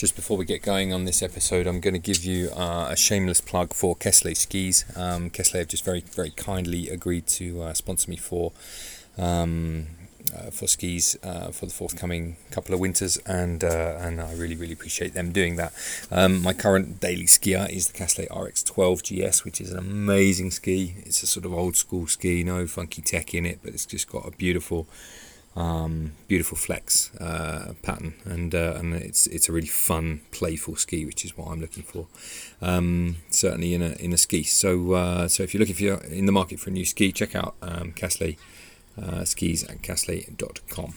Just before we get going on this episode, I'm going to give you a shameless plug for Kästle skis. Kästle have just very, very kindly agreed to sponsor me for skis for the forthcoming couple of winters, and I really appreciate them doing that. My current daily skier is the Kästle RX12 GS, which is an amazing ski. It's a sort of old school ski, no funky tech in it, but it's just got a beautiful flex pattern, and it's a really fun, playful ski, which is what I'm looking for, certainly in a ski. So if you're looking in the market for a new ski, check out Kästle skis at kästle.com.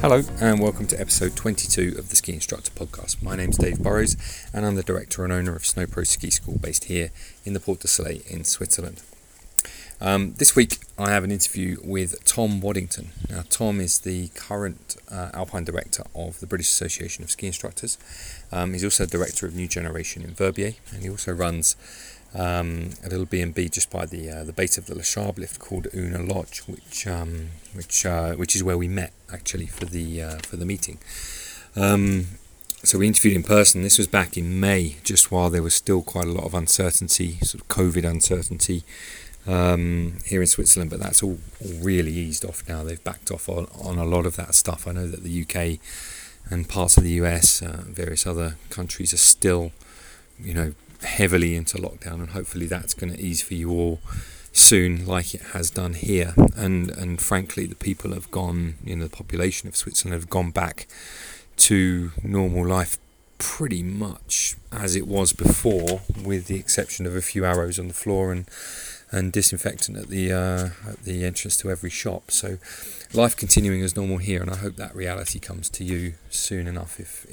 Hello and welcome to episode 22 of the Ski Instructor Podcast. My name's Dave Burrows and I'm the director and owner of Snowpro Ski School, based here in the Portes de Soleil in Switzerland. This week I have an interview with Tom Waddington. Now, Tom is the current Alpine Director of the British Association of Ski Instructors. He's also Director of New Generation in Verbier, and he also runs a little B&B just by the base of the Le Châble lift called Una Lodge, which is where we met actually for the meeting. So we interviewed in person. This was back in May, just while there was still quite a lot of uncertainty, sort of COVID uncertainty, here in Switzerland, but that's all really eased off now. They've backed off on a lot of that stuff. I know that the UK and parts of the US, various other countries, are still, heavily into lockdown, and hopefully that's going to ease for you all soon, like it has done here. And frankly, the people have gone, the population of Switzerland have gone back to normal life pretty much as it was before, with the exception of a few arrows on the floor and disinfectant at the entrance to every shop. So life continuing as normal here, and I hope that reality comes to you soon enough if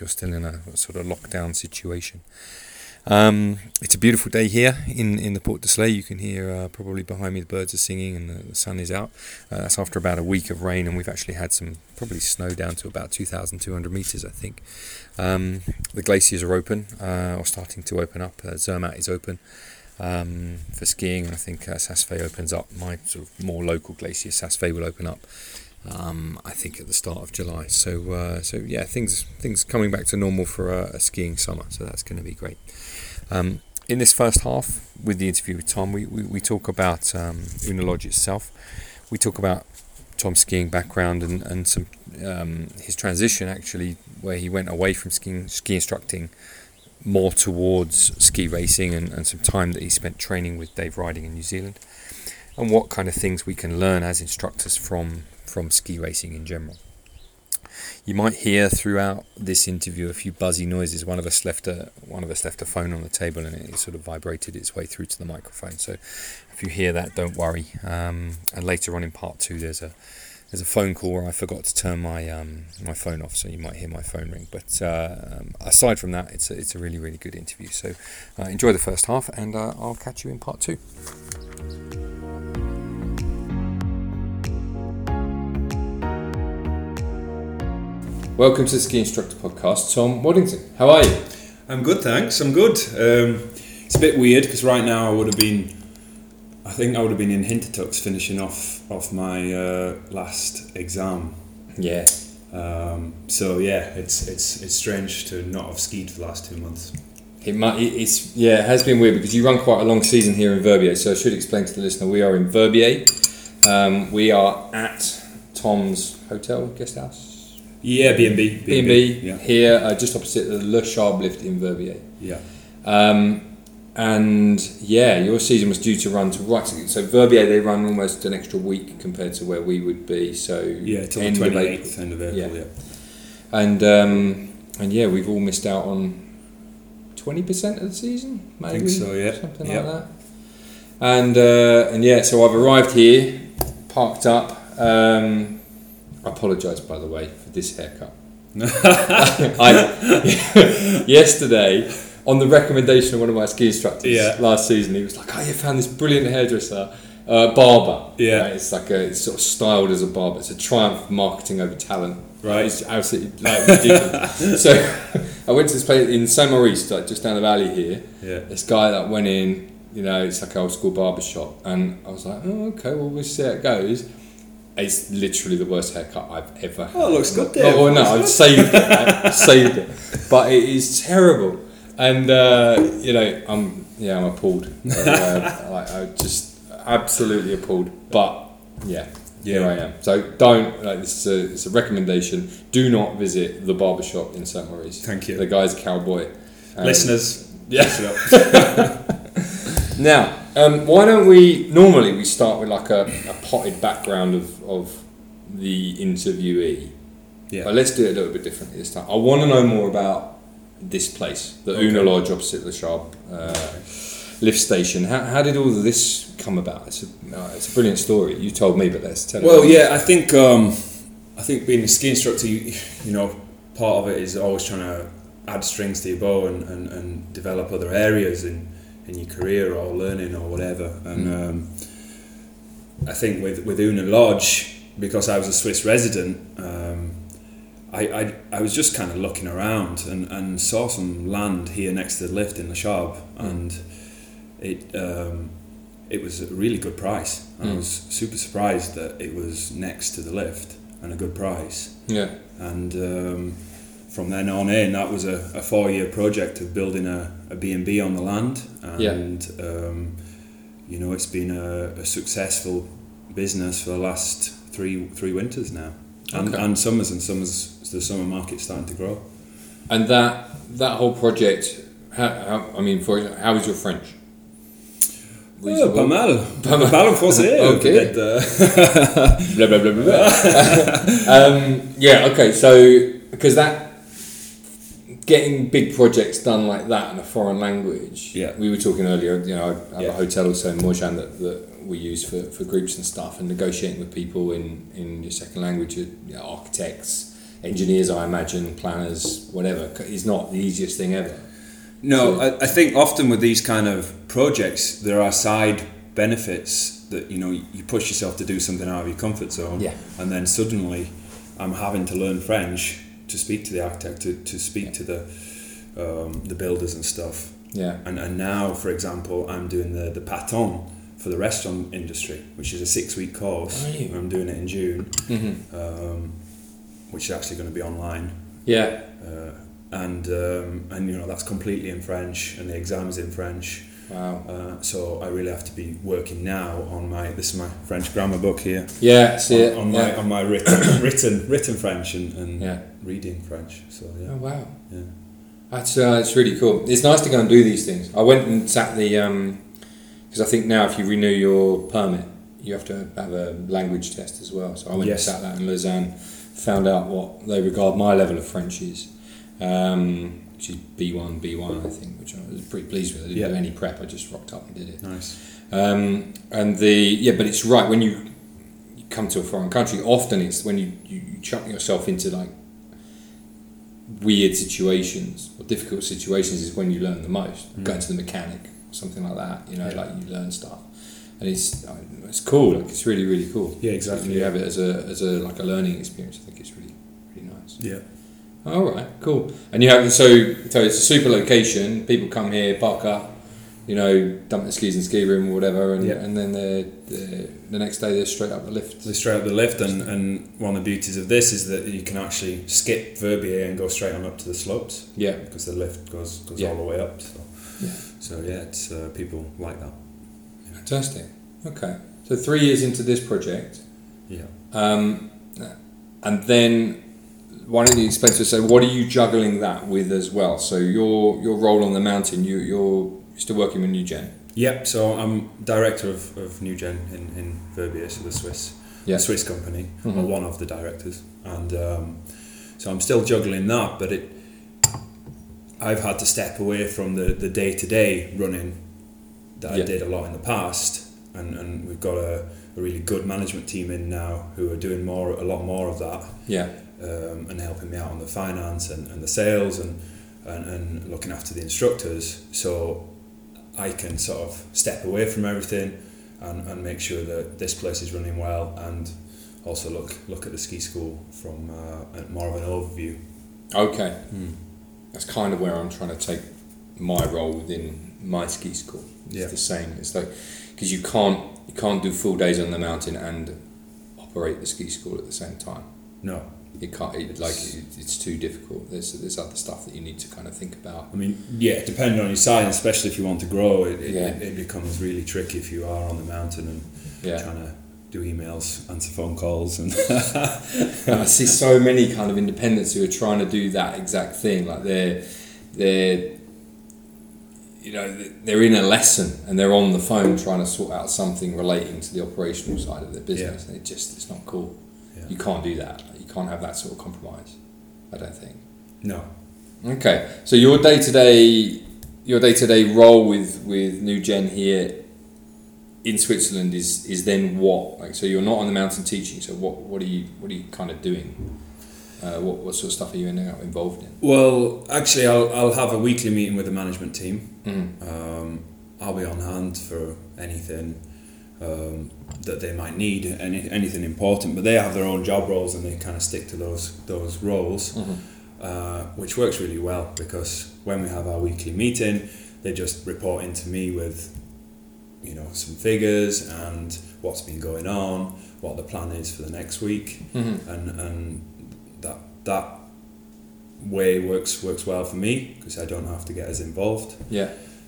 you're still in a sort of lockdown situation. It's a beautiful day here in the Portes de Soleil. You can hear probably behind me the birds are singing and the sun is out. That's after about a week of rain, and we've actually had some probably snow down to about 2,200 metres, I think. The glaciers are open, or starting to open up. Zermatt is open for skiing, and I think Saas-Fee opens up. My sort of more local glacier, Saas-Fee, will open up I think at the start of July. So yeah, things coming back to normal for a skiing summer, so that's going to be great. In this first half with the interview with Tom, we talk about Una Lodge itself. We talk about Tom's skiing background and some his transition, actually, where he went away from ski instructing more towards ski racing, and some time that he spent training with Dave Ryding in New Zealand, and what kind of things we can learn as instructors from ski racing in general. You might hear throughout this interview a few buzzy noises. One of us left a phone on the table, and it sort of vibrated its way through to the microphone. So if you hear that, don't worry. And later on in part two, there's a phone call where I forgot to turn my phone off, so you might hear my phone ring. But aside from that, it's a really good interview. So enjoy the first half, and I'll catch you in part two. Welcome to the Ski Instructor Podcast, Tom Waddington. How are you? I'm good, thanks. I'm good. It's a bit weird because right now I would have been in Hintertux finishing off my last exam. Yeah. So yeah, it's strange to not have skied for the last 2 months. It has been weird because you run quite a long season here in Verbier. So I should explain to the listener, we are in Verbier. We are at Tom's hotel, guest house. Yeah, B&B yeah. Here, just opposite the Le Châble lift in Verbier. Yeah. And yeah, your season was due to run to Wright. So Verbier, they run almost an extra week compared to where we would be. So yeah, till the 28th, end of April. Yeah. And yeah, we've all missed out on 20% of the season, maybe. I think so, yeah. Something like that. And yeah, so I've arrived here, parked up. I apologise, by the way, for this haircut. Yesterday, on the recommendation of one of my ski instructors last season, he was like, "Oh, you found this brilliant hairdresser Barber. Yeah. Right? It's like it's sort of styled as a barber. It's a triumph of marketing over talent. Right. It's absolutely like ridiculous. So I went to this place in Saint Maurice, like just down the valley here. Yeah. This guy that went in, you know, it's like an old school barber shop. And I was like, oh, okay, well, we'll see how it goes. It's literally the worst haircut I've ever had. Oh, it looks good, Dave. Oh, no, I've saved it. I've saved it. But it is terrible. And, you know, I'm appalled. I just absolutely appalled. But, yeah, here I am. So don't, it's a recommendation. Do not visit the barbershop in St. Maurice. Thank you. The guy's a cowboy. Listeners, yeah. Now, why don't we, normally we start with like a potted background of the interviewee. Yeah. But let's do it a little bit differently this time. I want to know more about this place, the Una Lodge opposite Le Châble lift station. How did all of this come about? It's a brilliant story. You told me, but let's tell it. Well, yeah, I think being a ski instructor, you know, part of it is always trying to add strings to your bow and develop other areas in your career or learning or whatever, and I think with Una Lodge, because I was a Swiss resident, I was just kind of looking around and saw some land here next to the lift in Le Châble, and it was a really good price, and I was super surprised that it was next to the lift and a good price. Yeah, and from then on in, that was a 4-year project of building a B&B on the land, and you know, it's been a successful business for the last three winters now, and summers, the summer market's starting to grow. And that whole project, how is your French? Oh, pas mal en français. Okay. Blah, blah, blah, blah. Yeah. Okay. So because that. Getting big projects done like that in a foreign language. Yeah, we were talking earlier. You know, I have a hotel also in Morzine that we use for groups and stuff, and negotiating with people in your second language, you know, architects, engineers, I imagine, planners, whatever, is not the easiest thing ever. No, so, I think often with these kind of projects, there are side benefits that, you know, you push yourself to do something out of your comfort zone, and then suddenly, I'm having to learn French. To speak to the architect, to speak to the builders and stuff. Yeah. And now, for example, I'm doing the Patton for the restaurant industry, which is a 6-week course. Right. I'm doing it in June, which is actually going to be online. Yeah. And you know, that's completely in French, and the exam is in French. Wow. So I really have to be working now on my French grammar book here. Yeah, see it. On my written French and reading French. So yeah. Oh wow. Yeah. That's really cool. It's nice to go and do these things. I went and sat because I think now if you renew your permit, you have to have a language test as well. So I went and sat that in Lausanne, found out what they regard my level of French is. Which is B1, I think, which I was pretty pleased with. I didn't do any prep, I just rocked up and did it. Nice. But it's right, when you come to a foreign country, often it's when you chuck yourself into like weird situations or difficult situations is when you learn the most. Going to the mechanic, something like that, you know, like you learn stuff. And it's cool, like it's really, really cool. Yeah, exactly. So you have it as a like a learning experience. I think it's really, really nice. Yeah. All right, cool. And you have so it's a super location. People come here, park up, you know, dump their skis in the ski room or whatever, and then they're the next day they're straight up the lift. They're straight up the lift, and one of the beauties of this is that you can actually skip Verbier and go straight on up to the slopes. Yeah, because the lift goes all the way up. So it's people like that. Yeah. Fantastic. Okay, so 3 years into this project. Yeah. And then. Why don't you explain to us, so what are you juggling that with as well? So your role on the mountain, you're still working with New Gen. Yep, so I'm director of New Gen in Verbier, so the Swiss company, or one of the directors. And so I'm still juggling that, but I've had to step away from the day-to-day running that I did a lot in the past. And we've got a really good management team in now who are doing a lot more of that. Yeah. And helping me out on the finance and the sales and looking after the instructors, so I can sort of step away from everything. and make sure that this place is running well, and also look at the ski school from more of an overview. Okay. Mm. That's kind of where I'm trying to take my role within my ski school. It's the same. It's like, because you can't do full days on the mountain and operate the ski school at the same time. No. It can't. It's too difficult. There's other stuff that you need to kind of think about. I mean, yeah, depending on your size, especially if you want to grow, it becomes really tricky if you are on the mountain and trying to do emails, answer phone calls, and I see so many kind of independents who are trying to do that exact thing. Like they're in a lesson and they're on the phone trying to sort out something relating to the operational side of their business, and it's not cool. Yeah. You can't do that. You can't have that sort of compromise, I don't think. No. Okay. So your day to day role with New Gen here in Switzerland is then what? Like, so you're not on the mountain teaching, so what are you kind of doing? What sort of stuff are you ending up involved in? Well, actually I'll have a weekly meeting with the management team. Mm. I'll be on hand for anything that they might need, anything important, but they have their own job roles and they kind of stick to those roles. Mm-hmm. Which works really well, because when we have our weekly meeting, they just report into me with some figures and what's been going on, what the plan is for the next week. Mm-hmm. and that way works well for me, because I don't have to get as involved.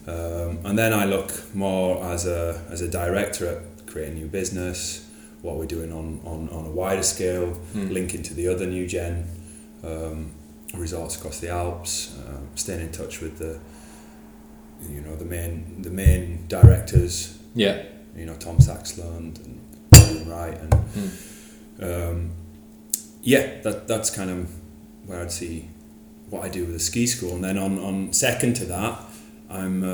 And then I look more as a director at creating new business, what we're doing on a wider scale, linking to the other New Gen resorts across the Alps, staying in touch with the main directors. Yeah. Tom Saxland and Wright, and that's kind of where I'd see what I do with the ski school. And then on second to that, I'm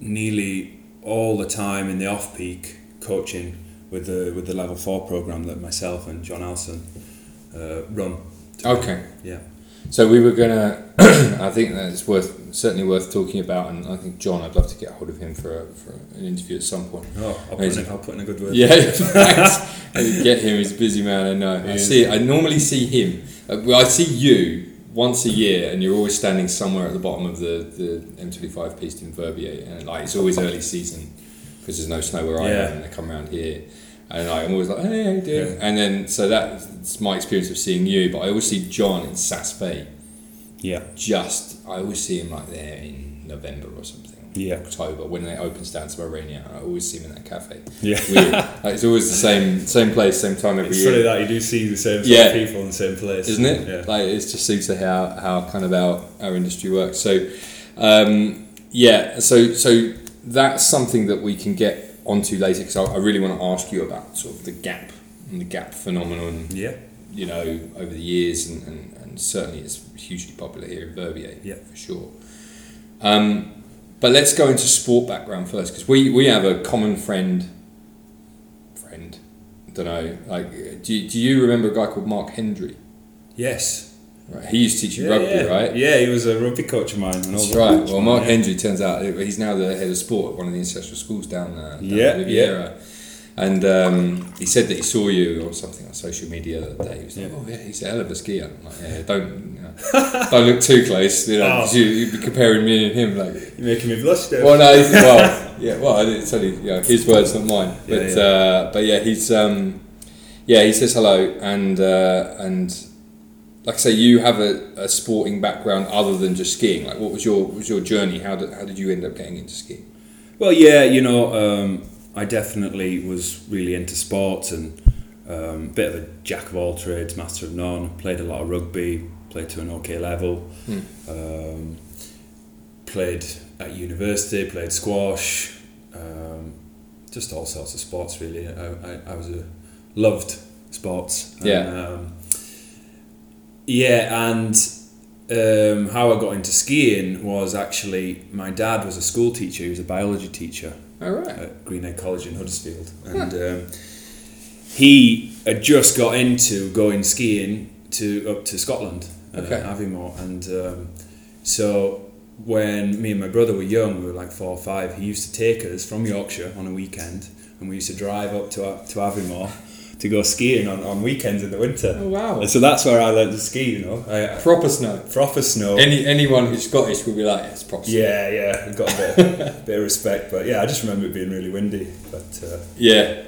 nearly all the time in the off peak coaching with the level 4 program that myself and John Allison run. Okay. Yeah. So we were gonna. I think that it's worth talking about, and I think John, I'd love to get hold of him for an interview at some point. Oh, I'll put in a good word. Yeah, get him. He's a busy man. I know. I normally see him. Well, I see you once a year, and you're always standing somewhere at the bottom of the M25 piste in Verbier, and it's always early season because there's no snow where I am, and they come around here, and I'm always like, hey, how you doing? Yeah. And then so that's my experience of seeing you, but I always see John in Saas-Fee. Yeah. I always see him like there in November or something. Yeah. October, when they open stands for Arena, I always see him in that cafe. Yeah. Weird. It's always the same place, same time every year. It's funny that you do see the same sort of people in the same place, isn't it? Yeah. Like, it just seems to how kind of our industry works. So, so that's something that we can get onto later, because I really want to ask you about sort of the gap phenomenon. Yeah. Over the years, and certainly it's hugely popular here in Verbier. Yeah, for sure. But let's go into sport background first, because we have a common friend, I don't know, like, do you remember a guy called Mark Hendry? Yes. Right, he used to teach you rugby, right? Yeah, he was a rugby coach of mine. That's right. Well, Mark Hendry, turns out, he's now the head of sport at one of the international schools down Riviera. Yeah. And he said that he saw you or something on social media the other day. He was like, he's a hell of a skier. I'm like, don't look too close. You'd be comparing me and him. Like, you're making me blush, don't you? Well, no, it's only his words, not mine. But he's he says hello, and like I say, you have a sporting background other than just skiing. Like, what was your journey? How did you end up getting into skiing? Well, I definitely was really into sports, and bit of a jack of all trades, master of none. Played a lot of rugby, played to an okay level. Played at university, played squash, just all sorts of sports really. I loved sports. And how I got into skiing was actually, my dad was a school teacher. He was a biology teacher. All right. At Greenhead College in Huddersfield, and he had just got into going skiing up to Scotland, Aviemore, and so when me and my brother were young, we were like 4 or 5, he used to take us from Yorkshire on a weekend, and we used to drive up to Aviemore to go skiing on weekends in the winter. Oh, wow. And so that's where I learned to ski, you know. Proper snow. Proper snow. Anyone who's Scottish will be like, it's proper snow. Yeah, yeah. We've got a bit of respect. But yeah, I just remember it being really windy. But yeah.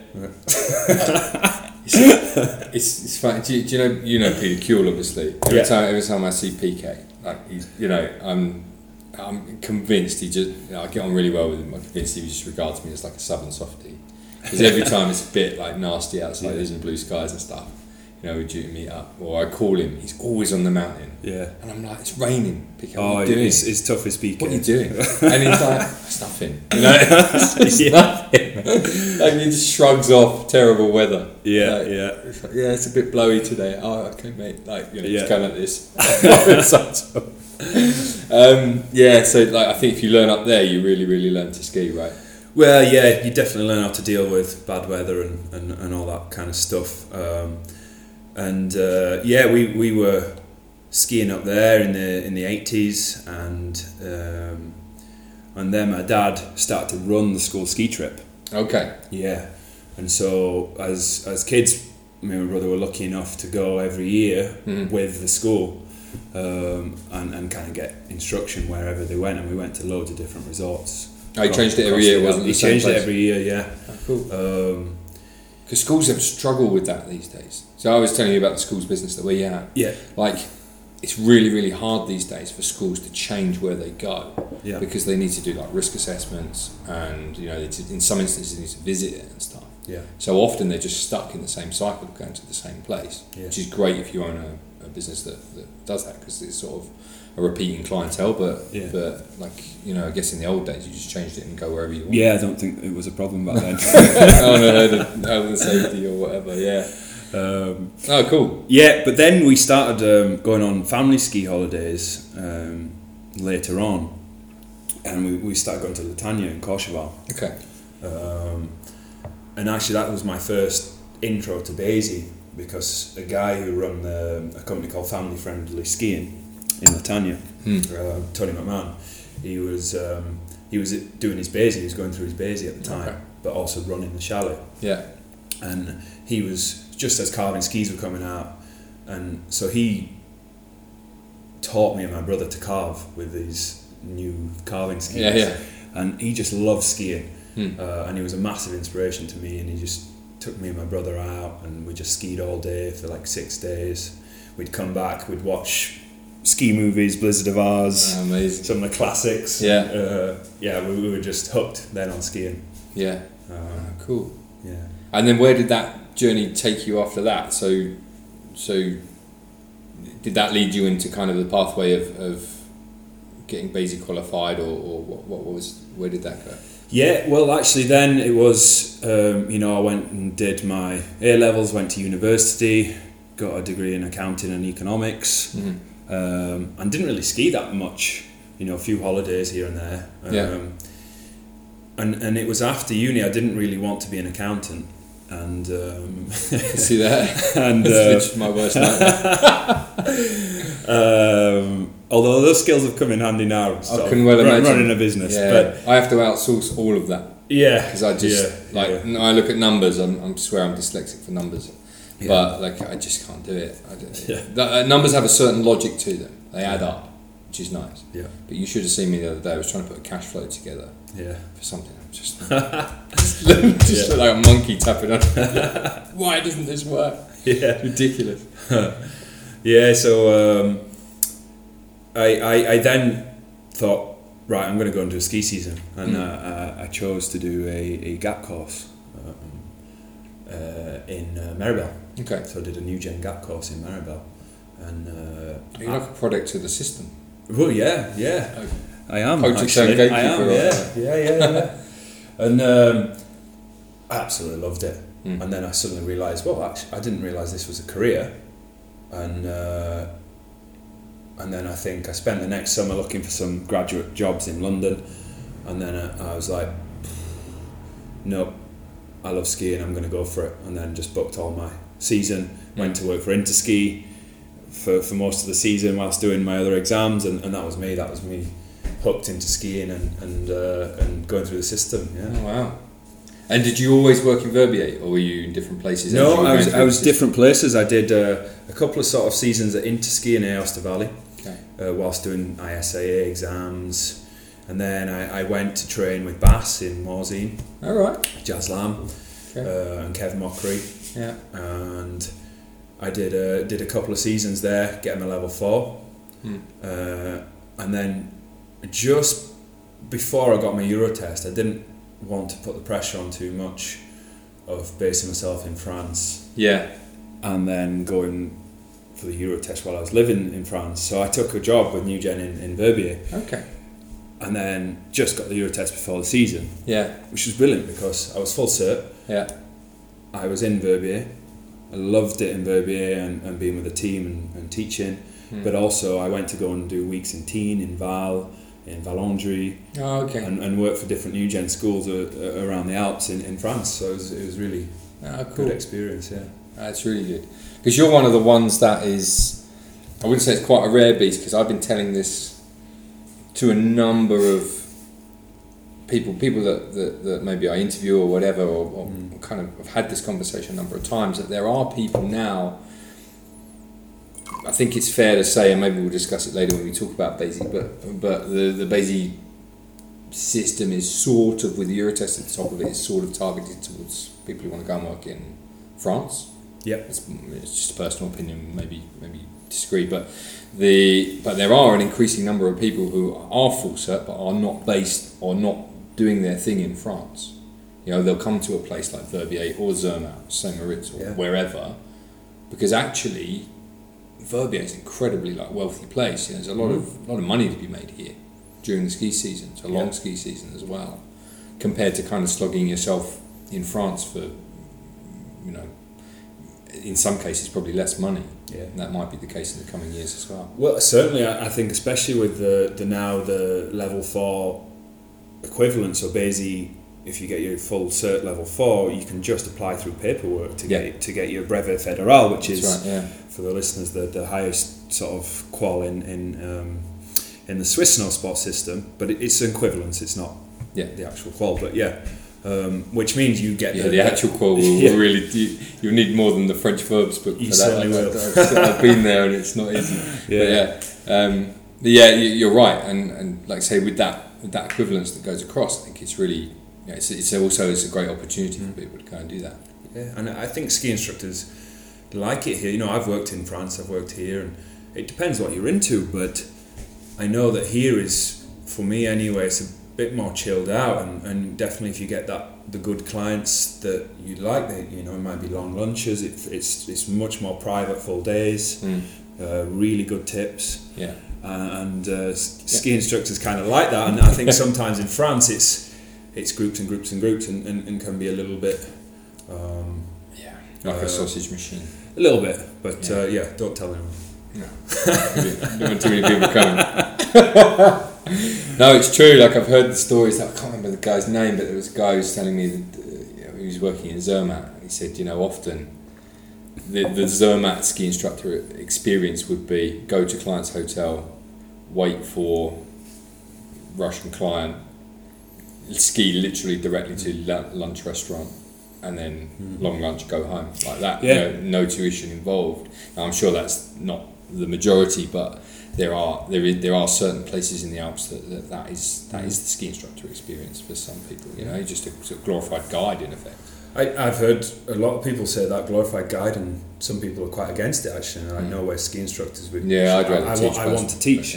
it's fun. Do you know Peter Kuhl, obviously? Every time I see PK, like, he's, you know, I'm convinced he just, you know, I get on really well with him. I'm convinced he just regards me as like a southern softie. Because every time it's a bit like nasty outside, there's blue skies and stuff, you know, we're due to meet up, or I call him, he's always on the mountain. Yeah. And I'm like, it's raining, PK, what are you doing? It's tough as PK. What are you doing? And he's like, it's nothing. You know, it's nothing. And he just shrugs off terrible weather. Yeah, like, yeah, it's a bit blowy today. Oh, okay, mate. Like, you know, it's kind of like this. So like, I think if you learn up there, you really, really learn to ski, right? Well, yeah, you definitely learn how to deal with bad weather and all that kind of stuff. We were skiing up there in the 80s, and then my dad started to run the school ski trip. Okay. Yeah, and so as kids, me and my brother were lucky enough to go every year with the school, and kind of get instruction wherever they went, and we went to loads of different resorts. Oh, he changed it every year, wasn't it? He changed it every year, yeah. Oh, cool. Because schools have struggled with that these days. So I was telling you about the schools business that we had. Yeah. Like, it's really, really hard these days for schools to change where they go. Yeah. Because they need to do, like, risk assessments and, you know, in some instances they need to visit it and stuff. Yeah. So often they're just stuck in the same cycle of going to the same place, which is great if you own a business that does that, because it's sort of a repeating clientele, but like, you know, I guess in the old days you just changed it and go wherever you want. Yeah, I don't think it was a problem back then. Oh no, the safety or whatever. Yeah. Oh, cool. Yeah, but then we started going on family ski holidays later on, and we started going to La Tania in Courchevel. Okay. And actually, that was my first intro to BASI, because a guy who ran a company called Family Friendly Skiing in La Tania, Tony McMahon, he was doing his BASI, he was going through his BASI at the time, but also running the chalet. Yeah. And he was, just as carving skis were coming out, and so he taught me and my brother to carve with these new carving skis. Yeah, yeah. And he just loved skiing, and he was a massive inspiration to me, and he just took me and my brother out, and we just skied all day for like 6 days. We'd come back, we'd watch ski movies, Blizzard of Oz, some of the classics. Yeah, we were just hooked then on skiing. Yeah, cool. Yeah, and then where did that journey take you after that? So did that lead you into kind of the pathway of getting BASI qualified, or what was? Where did that go? Yeah, well, actually, then it was I went and did my A levels, went to university, got a degree in accounting and economics. Mm-hmm. And didn't really ski that much, you know, a few holidays here and there. And it was after uni, I didn't really want to be an accountant. And see that? And that's my worst nightmare. Although those skills have come in handy now. I can well imagine running a business. Yeah, but I have to outsource all of that. Yeah. Because I just I look at numbers. I swear I'm dyslexic for numbers. Yeah. But like, I just can't do it. Numbers have a certain logic to them. They add up, which is nice. Yeah. But you should have seen me the other day. I was trying to put a cash flow together. Yeah. For something, I'm just like a monkey tapping on. Why doesn't this work? Yeah. Ridiculous. Yeah. So I then thought, right, I'm going to go and do a ski season, and I chose to do a gap course. In Méribel. Okay. So I did a new gen gap course in Méribel, and you're like a product of the system. Well, yeah. Okay. I am. Actually, I am. Yeah. And I absolutely loved it. Mm. And then I suddenly realised, well, actually, I didn't realise this was a career, and then I think I spent the next summer looking for some graduate jobs in London, and then I was like, nope. I love skiing, I'm going to go for it. And then just booked all my season, went to work for Interski for most of the season whilst doing my other exams, and that was me. hooked into skiing and going through the system. Yeah. Oh, wow. And did you always work in Verbier, or were you in different places? No, I was different places. I did a couple of sort of seasons at Interski in Aosta Valley, okay, whilst doing ISAA exams, and then I went to train with BAS in Morzine. All right. Jazz Lam, okay, and Kev Mockery. Yeah. And I did a couple of seasons there, getting my level 4, and then just before I got my Eurotest, I didn't want to put the pressure on too much of basing myself in France. Yeah. And then going for the Eurotest while I was living in France. So I took a job with New Gen in Verbier. Okay. And then just got the Eurotest before the season. Yeah. Which was brilliant because I was full cert. Yeah. I was in Verbier. I loved it in Verbier and being with the team and teaching. Mm. But also I went to go and do weeks in Teen, in Val, in Vallandry, oh, okay, and work for different New Gen schools around the Alps in France. So it was really cool. Good experience, yeah. That's really good. Because you're one of the ones that is, I wouldn't say it's quite a rare beast, because I've been telling this to a number of people that maybe I interview or whatever, or kind of have had this conversation a number of times, that there are people now, I think it's fair to say, and maybe we'll discuss it later when we talk about BASI, but the BASI system is sort of, with the Eurotest at the top of it, is sort of targeted towards people who want to go and work in France. Yeah, it's just a personal opinion, maybe disagree, but there are an increasing number of people who are full cert but are not based or not doing their thing in France. You know, they'll come to a place like Verbier or Zermatt, St. Moritz, or wherever, because actually Verbier is incredibly wealthy place. You know, there's a lot of money to be made here during the ski season. It's a long ski season as well, compared to kind of slogging yourself in France for, you know, in some cases probably less money. Yeah, and that might be the case in the coming years as well. Well, certainly, I think especially with the now the level 4 equivalent, so BASI, if you get your full cert level 4, you can just apply through paperwork to get your brevet fédéral, which is for the listeners the highest sort of qual in the Swiss snow sport system, but it's an equivalence. It's not the actual qual, but which means you get the actual qual will really you'll need more than the French verbs, but you certainly will. I've been there and it's not easy. You're right, and like I say, with that equivalence that goes across, I think it's really. Yeah, it's also a great opportunity for people to go and do that. Yeah, and I think ski instructors like it here. You know, I've worked in France, I've worked here, and it depends what you're into, but I know that here is, for me anyway, it's a bit more chilled out, and definitely if you get the good clients that you like, it might be long lunches, it's much more private, full days, really good tips. Yeah. And ski instructors kind of like that, and I think sometimes in France it's groups and groups and groups and can be a little bit like a sausage machine a little bit, but don't tell anyone. No, don't want too many people coming. No, it's true. Like, I've heard the stories, I can't remember the guy's name, but there was a guy who was telling me that he was working in Zermatt, and he said, you know, often the Zermatt ski instructor experience would be go to client's hotel, wait for Russian client, ski literally directly to lunch restaurant, and then long lunch, go home, like that. Yeah. You know, no tuition involved. Now, I'm sure that's not the majority, but there are certain places in the Alps that is the ski instructor experience for some people. You know, just a sort of glorified guide in effect. I've heard a lot of people say that, glorified guide, and some people are quite against it. Actually, and I know where ski instructors would. Yeah, I'd rather teach. I want to teach.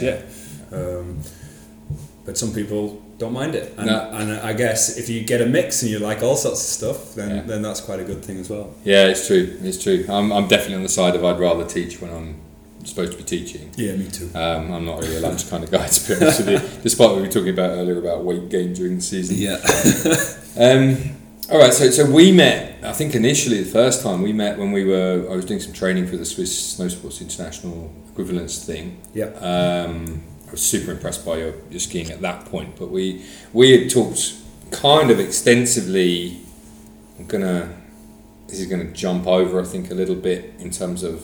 But some people don't mind it, and I guess if you get a mix and you like all sorts of stuff, then that's quite a good thing as well. Yeah, it's true. I'm definitely on the side of I'd rather teach when I'm supposed to be teaching. Yeah, me too. I'm not really a lunch kind of guy, to be honest with you, despite what we were talking about earlier about weight gain during the season. Yeah. All right, so we met, I think initially the first time we met when I was doing some training for the Swiss Snow Sports International equivalence thing. Yeah. I was super impressed by your skiing at that point, but we had talked kind of extensively. This is gonna jump over, I think, a little bit in terms of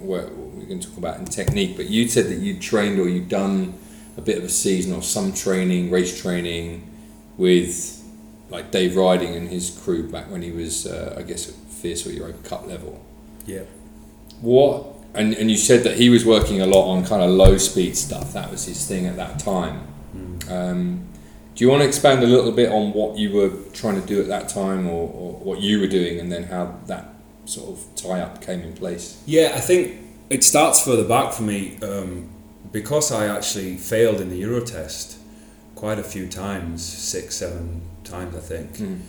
what we're gonna talk about in technique. But you said that you'd trained or you'd done a bit of a season or some training, race training, with like Dave Ryding and his crew back when he was, I guess, at FIS or Europa Cup level. Yeah. What? And you said that he was working a lot on kind of low speed stuff. That was his thing at that time. Mm. Do you want to expand a little bit on what you were trying to do at that time, or what you were doing, and then how that sort of tie up came in place? Yeah, I think it starts further back for me, because I actually failed in the Eurotest quite a few times, 6-7 times I think. Mm.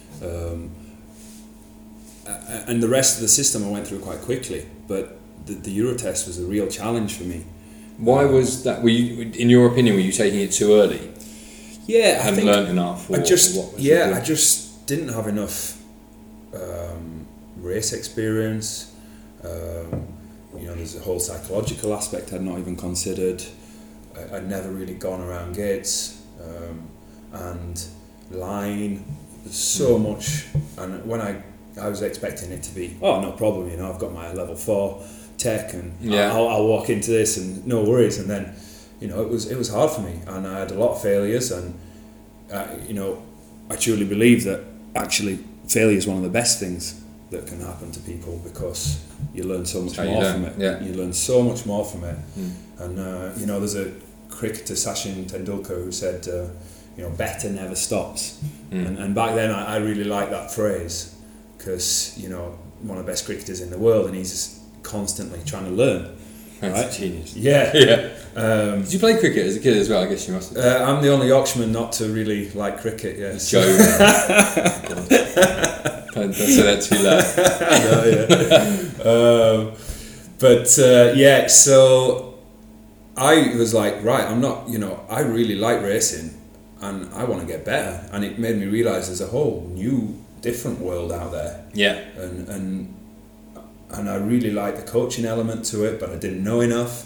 And the rest of the system I went through quite quickly, but the Eurotest was a real challenge for me. Why was that? Were you, in your opinion, were you taking it too early? Yeah, I think learned enough. Or I just, what was yeah, I just didn't have enough race experience. You know, there's a whole psychological aspect I'd not even considered. I'd never really gone around gates and line. There's so much, and when I was expecting it to be, oh, no problem, you know, I've got my level 4 tech and yeah. I'll walk into this and no worries. And then, you know, it was hard for me, and I had a lot of failures, and, you know, I truly believe that actually failure is one of the best things that can happen to people, because you learn so much more from it. Yeah. You learn so much more from it. Mm. And, you know, there's a cricketer, Sachin Tendulkar, who said, you know, better never stops. Mm. And back then I really liked that phrase, because, you know, one of the best cricketers in the world, and he's constantly trying to learn. That's right? Genius. Yeah. Yeah. Did you play cricket as a kid as well? I guess you must have. I'm the only Yorkshireman not to really like cricket, yeah. Joe. Don't say that too loud. No, yeah. Yeah, so I was like, right, I'm not, you know, I really like racing and I want to get better. And it made me realise there's a whole new different world out there. Yeah. And I really liked the coaching element to it, but I didn't know enough.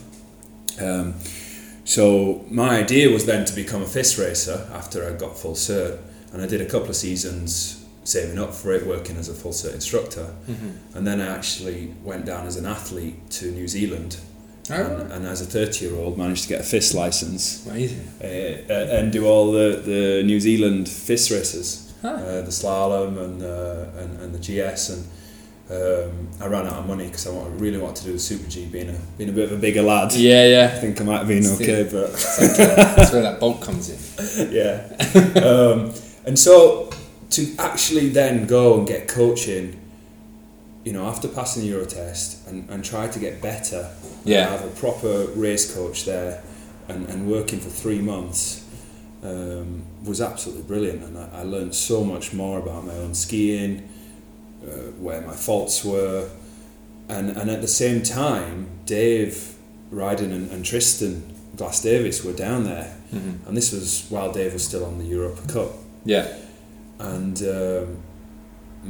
So my idea was then to become a FIS racer after I got full cert, and I did a couple of seasons saving up for it, working as a full cert instructor. Mm-hmm. And then I actually went down as an athlete to New Zealand. Oh. And as a 30-year-old managed to get a FIS license. Amazing. And do all the New Zealand FIS races. Huh. The slalom and the GS, and I ran out of money because I really wanted to do the Super G, being a bit of a bigger lad. Yeah, yeah. I think I might have been okay, but... That's where that bulk comes in. Yeah. And so to actually then go and get coaching, you know, after passing the Eurotest and try to get better, yeah, have a proper race coach there and working for 3 months was absolutely brilliant. And I learned so much more about my own skiing, where my faults were, and at the same time Dave Ryding and Tristan Glass Davis were down there. Mm-hmm. And this was while Dave was still on the Europa Cup. Yeah. And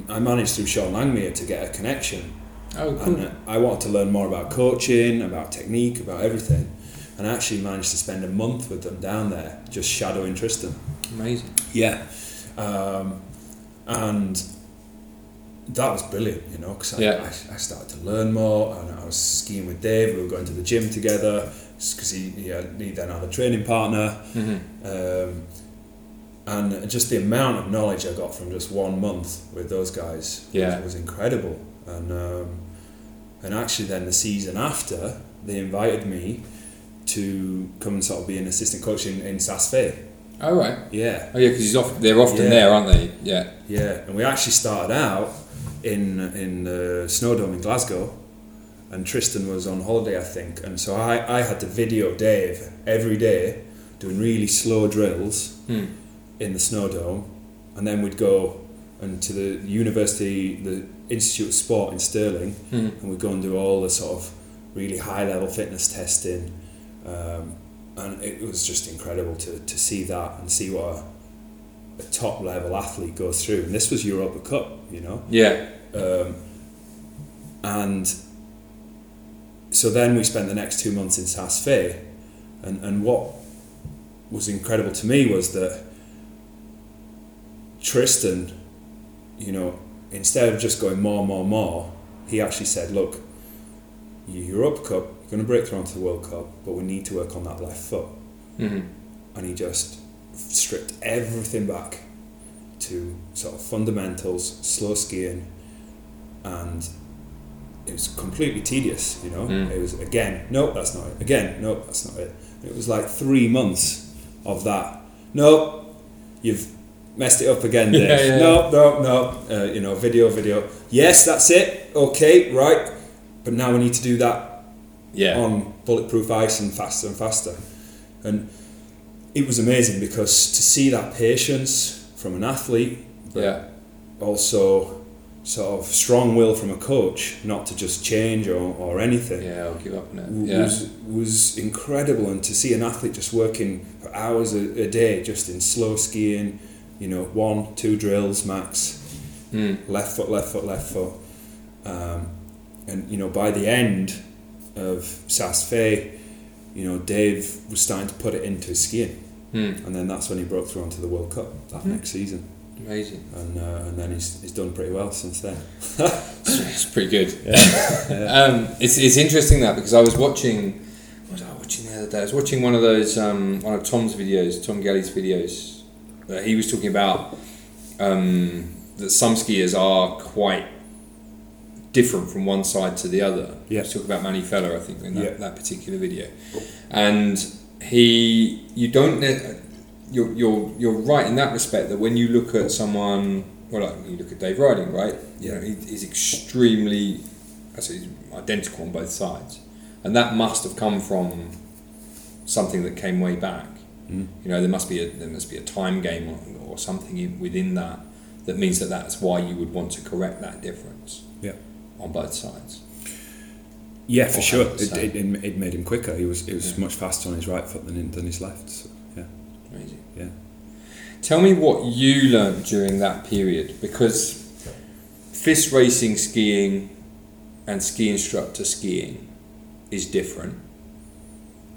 I managed through Sean Langmuir to get a connection. Oh, cool. And I wanted to learn more about coaching, about technique, about everything, and I actually managed to spend a month with them down there just shadowing Tristan. Amazing. Yeah. And that was brilliant, you know, because I started to learn more, and I was skiing with Dave. We were going to the gym together because he then had a training partner. Mm-hmm. And just the amount of knowledge I got from just 1 month with those guys was incredible. And actually then the season after, they invited me to come and sort of be an assistant coach in Saas-Fee. Oh, right. Yeah. Oh, yeah, because they're often there, aren't they? Yeah. Yeah, and we actually started out in the Snowdome in Glasgow, and Tristan was on holiday, I think, and so I had to video Dave every day doing really slow drills in the Snowdome, and then we'd go and to the university, the Institute of Sport in Stirling, and we'd go and do all the sort of really high level fitness testing, and it was just incredible to see that and see what a top level athlete goes through. And this was Europa Cup, you know. Yeah. And so then we spent the next 2 months in Saas-Fee, and what was incredible to me was that Tristan, you know, instead of just going more, he actually said, look, Europa Cup, you're going to break through onto the World Cup, but we need to work on that left foot. Mm-hmm. And he just stripped everything back to sort of fundamentals, slow skiing, and it was completely tedious, you know. Mm. It was again, nope, that's not it. Again, nope, that's not it. And it was like 3 months of that. Nope, you've messed it up again, Dave. Yeah. No. You know, video. Yes, that's it. Okay, right. But now we need to do that on bulletproof ice and faster and faster. And it was amazing because to see that patience from an athlete, but also sort of strong will from a coach not to just change or anything. Yeah, I'll give up now. Was incredible. And to see an athlete just working for hours a day just in slow skiing, you know, 1-2 drills max, left foot. And, you know, by the end of Saas-Fee, you know, Dave was starting to put it into his skiing. Mm. And then that's when he broke through onto the World Cup that next season. Amazing. And then he's done pretty well since then. It's pretty good. Yeah. It's interesting that, because I was watching... What was I watching the other day? I was watching one of those... one of Tom's videos, Tom Galley's videos. He was talking about that some skiers are quite different from one side to the other. Yeah. He was talking about Manny Feller, I think, in that particular video. Cool. And he... You don't... You're right in that respect, that when you look at someone, you look at Dave Ryding, right? You know, he's extremely, he's identical on both sides, and that must have come from something that came way back. Mm. You know, there must be a time game or something within that means that's why you would want to correct that difference. Yeah, on both sides. Yeah, for sure. It made him quicker. He was much faster on his right foot than his left. So. Amazing. Yeah. Tell me what you learned during that period, because FIS racing skiing and ski instructor skiing is different,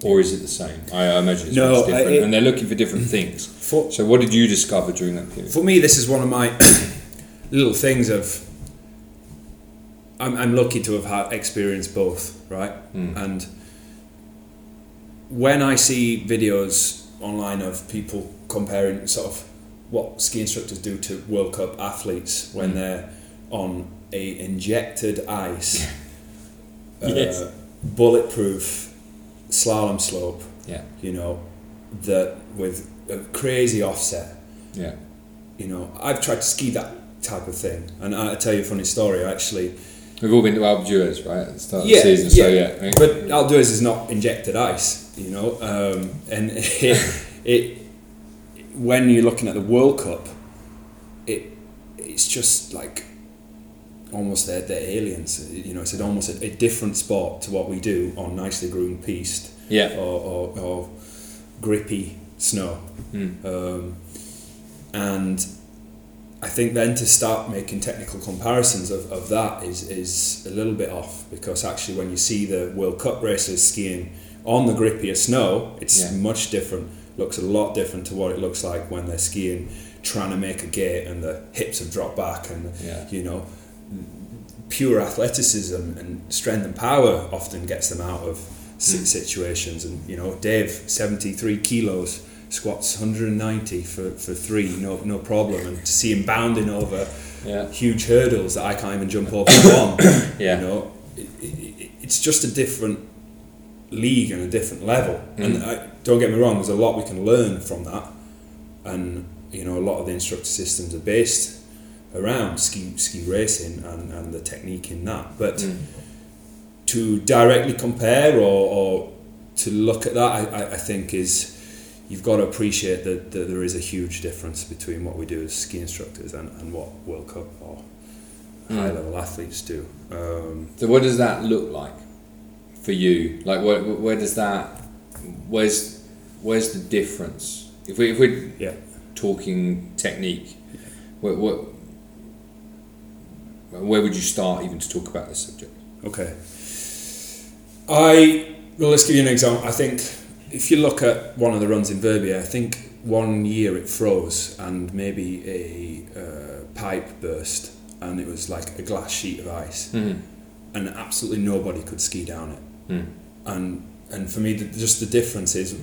or is it the same? I imagine it's much different, and they're looking for different things. So what did you discover during that period? For me, this is one of my little things of I'm lucky to have had experienced both, right? Mm. And when I see videos online of people comparing sort of what ski instructors do to World Cup athletes when they're on a injected ice bulletproof slalom slope, you know, that with a crazy offset, you know, I've tried to ski that type of thing, and I'll tell you a funny story. Actually, we've all been to Alpe d'Huez, right, at the start of the season, but Alpe d'Huez is not injected ice, you know, and it when you're looking at the World Cup, it's just like almost they're aliens, you know, it's almost a different sport to what we do on nicely groomed piste, or grippy snow, and I think then to start making technical comparisons of that is a little bit off, because actually when you see the World Cup racers skiing on the grippier snow, it's much different, looks a lot different to what it looks like when they're skiing, trying to make a gate and the hips have dropped back, and you know, pure athleticism and strength and power often gets them out of situations. And you know, Dave, 73 kilos, squats 190 for three, no problem, and to see him bounding over huge hurdles that I can't even jump over one, you know, it's just a different league and a different level. And don't get me wrong, there's a lot we can learn from that, and you know, a lot of the instructor systems are based around ski racing and the technique in that, but to directly compare or to look at that, I think is, you've got to appreciate that there is a huge difference between what we do as ski instructors and what World Cup or high-level athletes do. So what does that look like for you? Like, where does that... Where's the difference? If we're talking technique, where would you start even to talk about this subject? Okay. Let's give you an example. I think... If you look at one of the runs in Verbier, I think one year it froze and maybe a pipe burst, and it was like a glass sheet of ice, and absolutely nobody could ski down it. And for me, just the difference is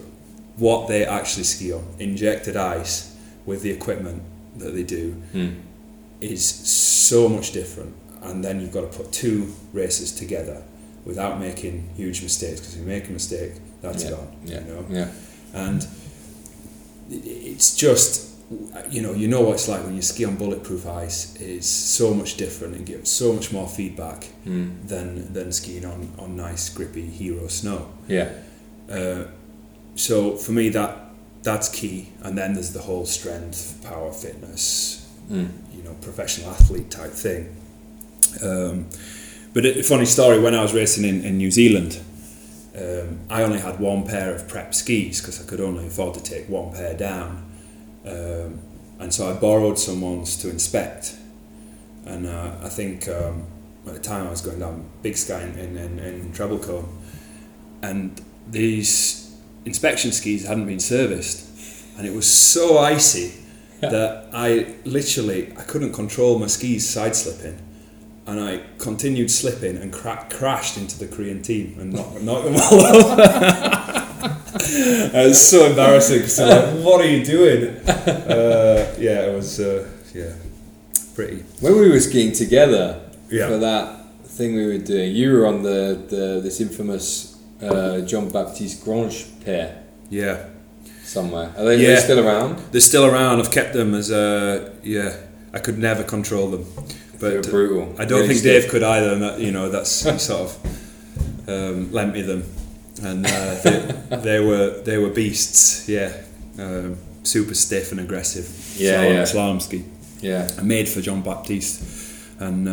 what they actually ski on. Injected ice with the equipment that they do is so much different, and then you've got to put two races together without making huge mistakes, because if you make a mistake, that's gone. You know? And it's just, you know what it's like when you ski on bulletproof ice. It's so much different and gives so much more feedback than skiing on nice grippy hero snow. So for me, that's key. And then there's the whole strength, power, fitness, you know, professional athlete type thing. But a funny story, when I was racing in New Zealand, I only had one pair of prep skis because I could only afford to take one pair down. And so I borrowed someone's to inspect. And I think at the time I was going down Big Sky in Treble Cone, and these inspection skis hadn't been serviced, and it was so icy that I couldn't control my skis side slipping, and I continued slipping and crashed into the Korean team and knocked them all over. It was so embarrassing, because they were like, what are you doing? It was pretty... When we were skiing together for that thing we were doing, you were on this infamous Jean-Baptiste Grange pair. Yeah. Somewhere. Are they still around? They're still around. I've kept them as I could never control them. But brutal. I don't think Dave could either, and that, that's he sort of lent me them, and they were beasts. Super stiff and aggressive. Slalom ski. Made for John Baptiste, and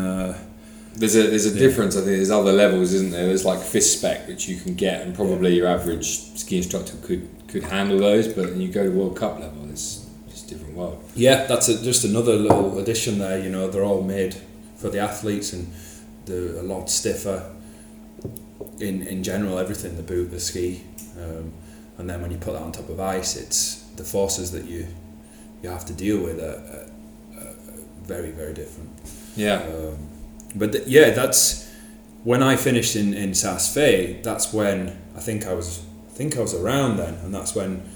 there's a difference. I think there's other levels, isn't there? There's like FIS spec, which you can get, and probably your average ski instructor could handle those. But when you go to World Cup level, different world. That's just another little addition there. They're all made for the athletes, and they're a lot stiffer in general, everything, the boot, the ski, and then when you put that on top of ice, it's the forces that you have to deal with are very, very different. That's when I finished in Saas-Fee. That's when I think I was around then, and that's when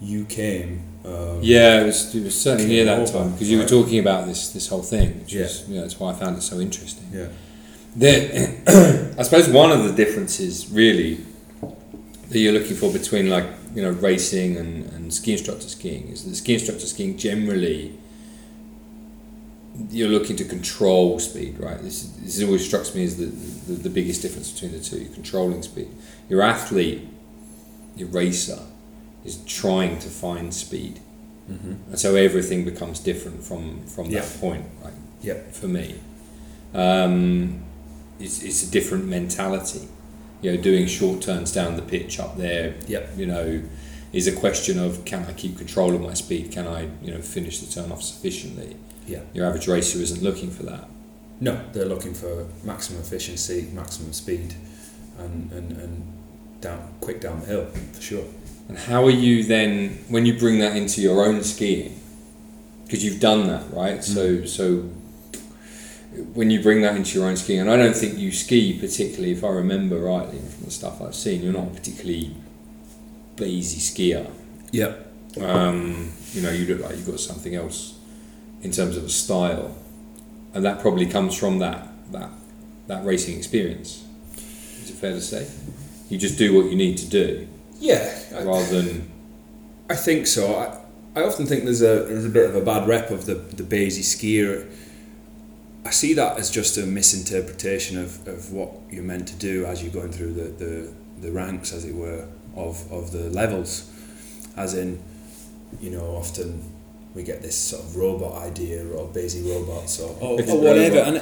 you came. It was certainly near that time, because you were talking about this whole thing, which is that's why I found it so interesting. I suppose one of the differences really that you're looking for between racing and ski instructor skiing is that ski instructor skiing, generally you're looking to control speed, right? This always strikes me as the biggest difference between the two. You're controlling speed. Your athlete, your racer, is trying to find speed, and so everything becomes different from that point, right? For me, it's a different mentality. Doing short turns down the pitch up there, is a question of, can I keep control of my speed? Can I, finish the turn off sufficiently? Your average racer isn't looking for that. No, they're looking for maximum efficiency, maximum speed, and down the hill for sure. And how are you then, when you bring that into your own skiing, because you've done that, right? So when you bring that into your own skiing, and I don't think you ski particularly, if I remember rightly from the stuff I've seen, you're not a particularly BASI skier. You look like you've got something else in terms of a style, and that probably comes from that racing experience. Is it fair to say? You just do what you need to do. Rather than... I think so. I often think there's a bit of a bad rep of the BASI skier. I see that as just a misinterpretation of what you're meant to do as you're going through the ranks, as it were, of the levels. As in, often we get this sort of robot idea, or BASI robots, or whatever. And I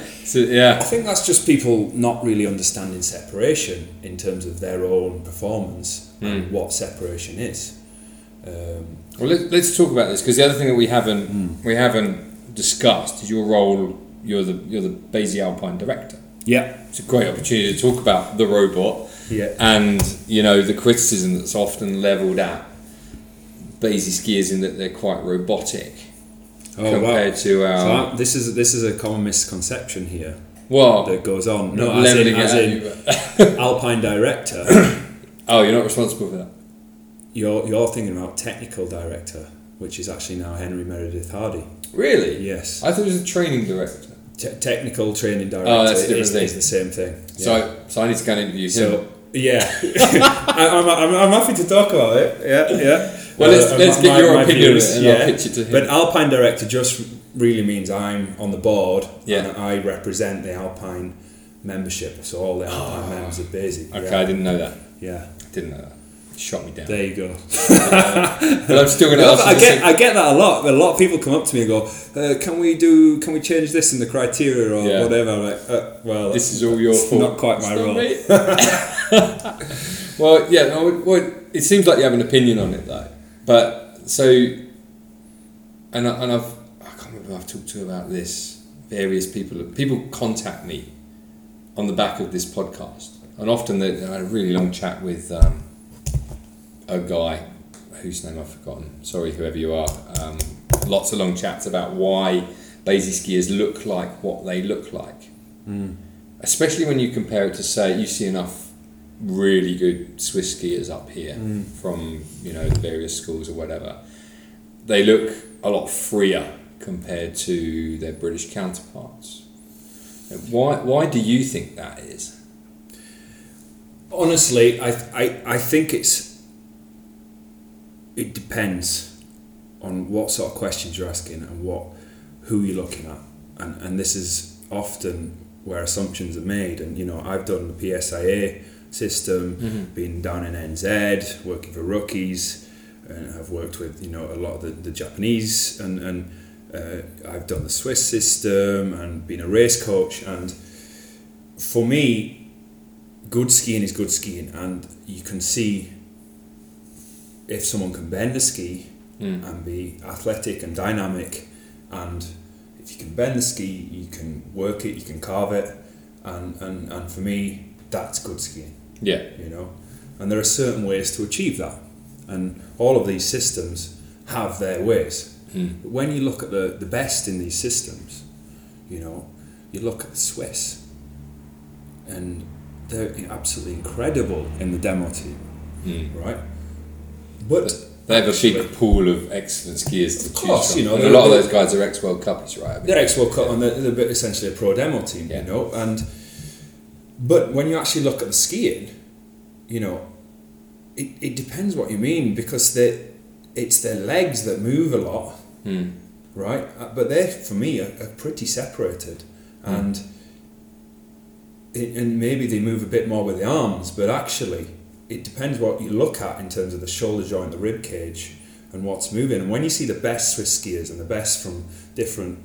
think that's just people not really understanding separation in terms of their own performance and what separation is. Let's talk about this, because the other thing that we haven't discussed is your role. You're the BASI Alpine director. It's a great opportunity to talk about the robot. And the criticism that's often levelled at BASI skiers in that they're quite robotic compared to our... So this is a common misconception here. Well, that goes on. No, as in Alpine director. You're not responsible for that. you're thinking about technical director, which is actually now Henry Meredith Hardy. Really? Yes. I thought it was a training director. Technical training director. Oh, that's a different thing. It's the same thing. Yeah. So I need to go and interview him. So, yeah. I'm happy to talk about it. Yeah, yeah. Well, let's get your opinion on it and I'll pitch it to him. But Alpine director just really means I'm on the board and I represent the Alpine membership, so all the Alpine members of BASI. Okay, yeah. I didn't know that. Yeah. I didn't know that. Shot me down. There you go. But I'm still going to ask. I get that a lot. A lot of people come up to me and go, "Can we change this in the criteria or whatever?" I'm like, well, this is all your fault. Not quite my role. Well, yeah. No, well, it seems like you have an opinion on it, though. But so, I can't remember who I've talked to about this. Various people contact me on the back of this podcast, and often they had a really long chat with. A guy whose name I've forgotten, sorry, whoever you are, lots of long chats about why BASI skiers look like what they look like. Mm. Especially when you compare it to, say, you see enough really good Swiss skiers up here from, the various schools or whatever. They look a lot freer compared to their British counterparts. Why do you think that is? Honestly, I think it depends on what sort of questions you're asking and who you're looking at. And this is often where assumptions are made. And, I've done the PSIA system, been down in NZ, working for rookies, and I've worked with, a lot of the Japanese, and I've done the Swiss system and been a race coach. And for me, good skiing is good skiing. And you can see if someone can bend a ski and be athletic and dynamic, and if you can bend the ski, you can work it, you can carve it, and for me, that's good skiing. Yeah. And there are certain ways to achieve that, and all of these systems have their ways. Mm. But when you look at the best in these systems, you look at the Swiss, and they're absolutely incredible in the demo team, right? But they have a big pool of excellent skiers to choose from. Of course, a lot of those guys are ex-World Cuppers, right? They're ex-World Cup, and they're essentially a pro demo team, But when you actually look at the skiing, it depends what you mean, because it's their legs that move a lot, right? But they, for me, are pretty separated, and maybe they move a bit more with the arms, but actually, it depends what you look at in terms of the shoulder joint, the rib cage, and what's moving. And when you see the best Swiss skiers and the best from different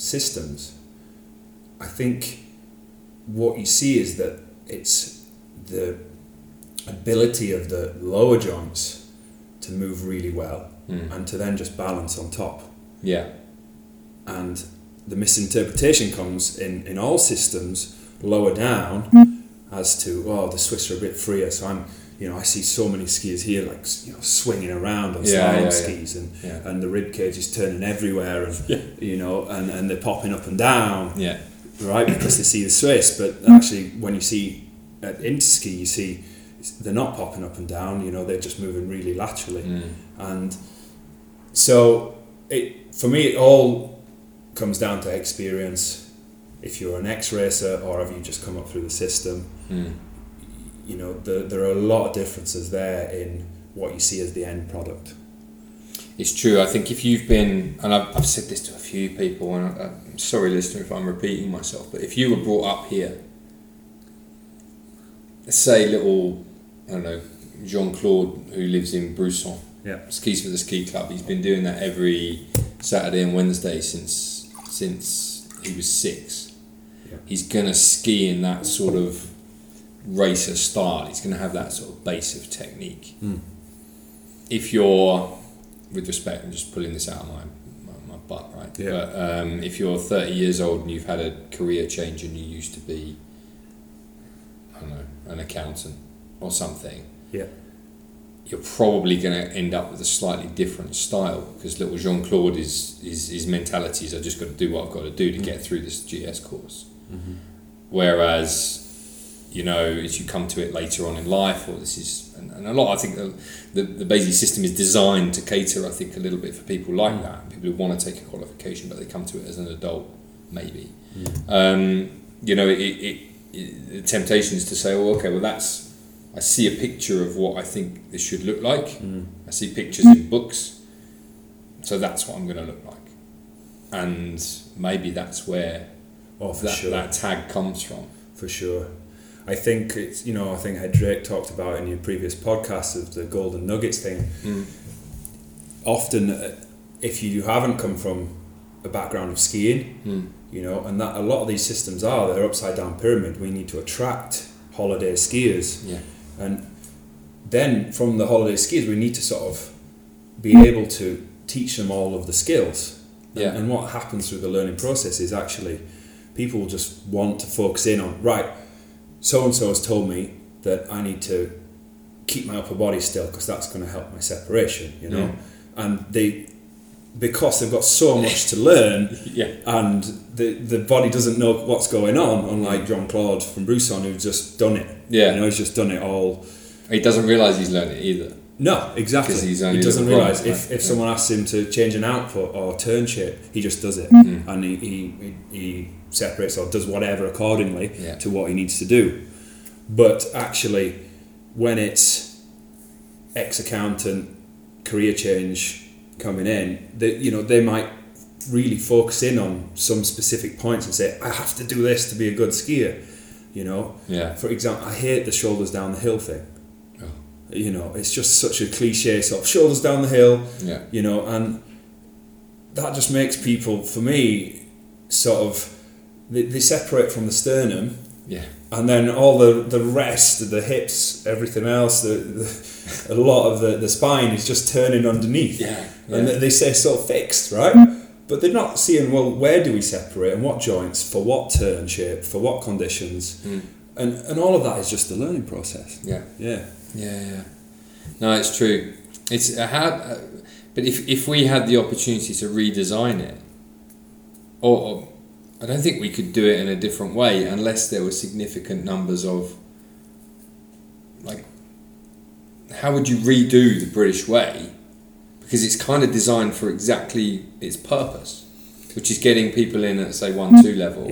systems, I think what you see is that it's the ability of the lower joints to move really well and to then just balance on top. Yeah. And the misinterpretation comes in all systems lower down as to, the Swiss are a bit freer, so I'm, I see so many skiers here, like, swinging around on slalom skis, and the rib cage is turning everywhere, and, and they're popping up and down, right, because they see the Swiss, but actually, when you see at Interski, you see they're not popping up and down, they're just moving really laterally, and so, for me, it all comes down to experience. If you're an ex-racer or have you just come up through the system, there are a lot of differences there in what you see as the end product. It's true. I think if you've been, and I've said this to a few people, and I'm sorry, listener, if I'm repeating myself, but if you were brought up here, say little, I don't know, Jean-Claude, who lives in Brousson, skis for the ski club. He's been doing that every Saturday and Wednesday since he was 6. He's going to ski in that sort of racer style. He's going to have that sort of base of technique. Mm. If you're, with respect, I'm just pulling this out of my butt, right? Yeah. But if you're 30 years old and you've had a career change and you used to be, I don't know, an accountant or something, you're probably going to end up with a slightly different style, because little Jean-Claude, his mentality is, I've just got to do what I've got to do to get through this GS course. Mm-hmm. Whereas you know, as you come to it later on in life, or this is, and a lot, I think the BASI system is designed to cater, I think, a little bit for people like that, people who want to take a qualification, but they come to it as an adult, maybe. You know, the temptation is to say, well, okay, well, that's, I see a picture of what I think this should look like. I see pictures in books, so that's what I'm going to look like. And maybe that's where that tag comes from. For sure. I think it's, you know, I think Drake talked about in your previous podcast of the golden nuggets thing. Often, if you haven't come from a background of skiing, you know, and that a lot of these systems are, they're upside down pyramid. We need to attract holiday skiers. And then from the holiday skiers, we need to sort of be able to teach them all of the skills. And what happens through the learning process is actually people just want to focus in on, right, so-and-so has told me that I need to keep my upper body still because that's going to help my separation, you know. And because they've got so much to learn and the body doesn't know what's going on, unlike Jean-Claude from Brousson, who's just done it. You know, he's just done it all. He doesn't realise he's learned it either. No, exactly. He doesn't realise. If someone asks him to change an output or turn shape, he just does it. And he separates or does whatever accordingly to what he needs to do. But actually, when it's ex-accountant, career change coming in, they might really focus in on some specific points and say, I have to do this to be a good skier, you know? For example, I hate the shoulders down the hill thing. You know, it's just such a cliche sort of shoulders down the hill, you know, and that just makes people, for me, sort of, they separate from the sternum, and then all the rest, the hips, everything else, a lot of the spine is just turning underneath, and they say so fixed, right? But they're not seeing, well, where do we separate and what joints, for what turn shape, for what conditions, and all of that is just the learning process. No, it's true. It's but if we had the opportunity to redesign it, or I don't think we could do it in a different way unless there were significant numbers of, like, how would you redo the British way? Because it's kind of designed for exactly its purpose, which is getting people in at, say, 1-2 level.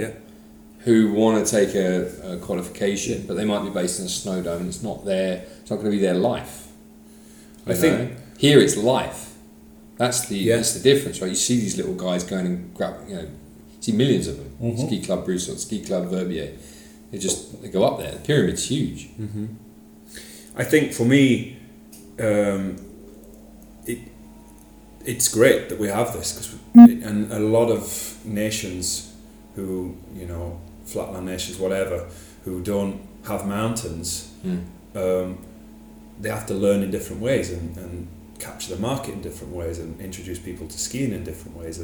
Who want to take a qualification, but they might be based in a snow dome and it's not going to be their life. I think here it's life. That's the difference, right? You see these little guys going and grab, you know, you see millions of them. Ski Club Broussard, Ski Club Verbier. They go up there. The pyramid's huge. I think for me, it's great that we have this, and a lot of nations who, you know, flatland nations, whatever, who don't have mountains, they have to learn in different ways and capture the market in different ways and introduce people to skiing in different ways.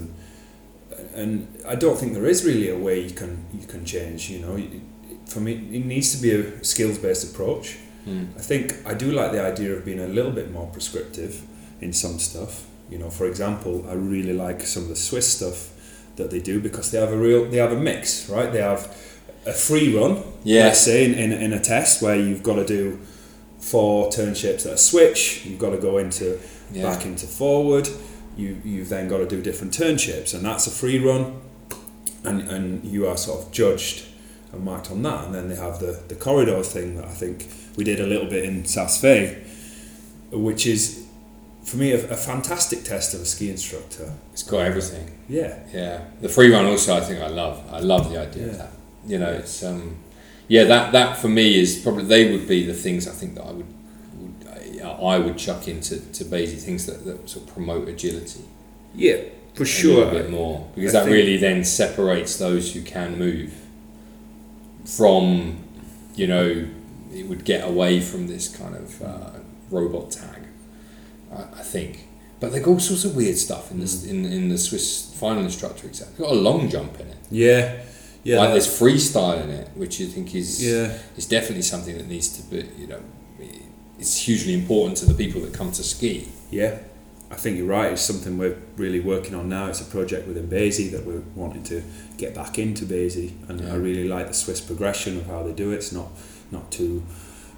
And I don't think there is really a way you can change, you know. For me, it needs to be a skills-based approach. I think I do like the idea of being a little bit more prescriptive in some stuff. You know, for example, I really like some of the Swiss stuff that they do, because they have a mix, right? They have a free run, let's say, in a test where you've got to do 4 turn shapes that are switch, you've got to go into back into forward, you've then got to do different turn shapes, and that's a free run, and you are sort of judged and marked on that. And then they have the corridor thing that I think we did a little bit in Saas-Fee, which is, for me, a fantastic test of a ski instructor. It's got everything. Yeah. The free run also, I think I love the idea of that. You know, it's that for me is probably, they would be the things I think that I would chuck into BASI, things that sort of promote agility. Yeah, for sure. A little bit more, because that really then separates those who can move from, you know, it would get away from this kind of robot tag, I think. But they've got all sorts of weird stuff in this in the Swiss final instructor exam. They've got a long jump in it. Yeah. Like there's freestyle in it, which I think is definitely something that needs to be, you know, it's hugely important to the people that come to ski. Yeah, I think you're right. It's something we're really working on now. It's a project within BASI that we're wanting to get back into BASI, and I really like the Swiss progression of how they do it. It's not not too,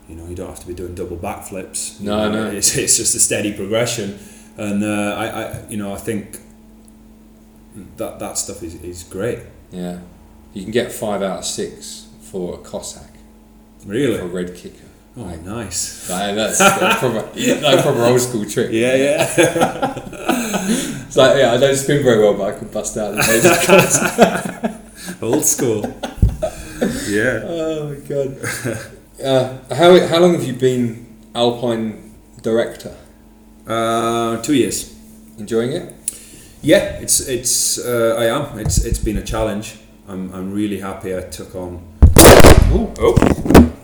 you know, you don't have to be doing double backflips. No. It's just a steady progression, and I think that stuff is great. Yeah, you can get 5 out of 6 for a Cossack. Really? For a red kicker. Oh, like, nice. Like, that's proper old school trick. Yeah. It's like, yeah, I don't spin very well, but I could bust out the major. Old school. Yeah. Oh, my God. How long have you been Alpine director? 2 years. Enjoying it? Yeah, it's I am. It's been a challenge. I'm really happy I took on. Oh.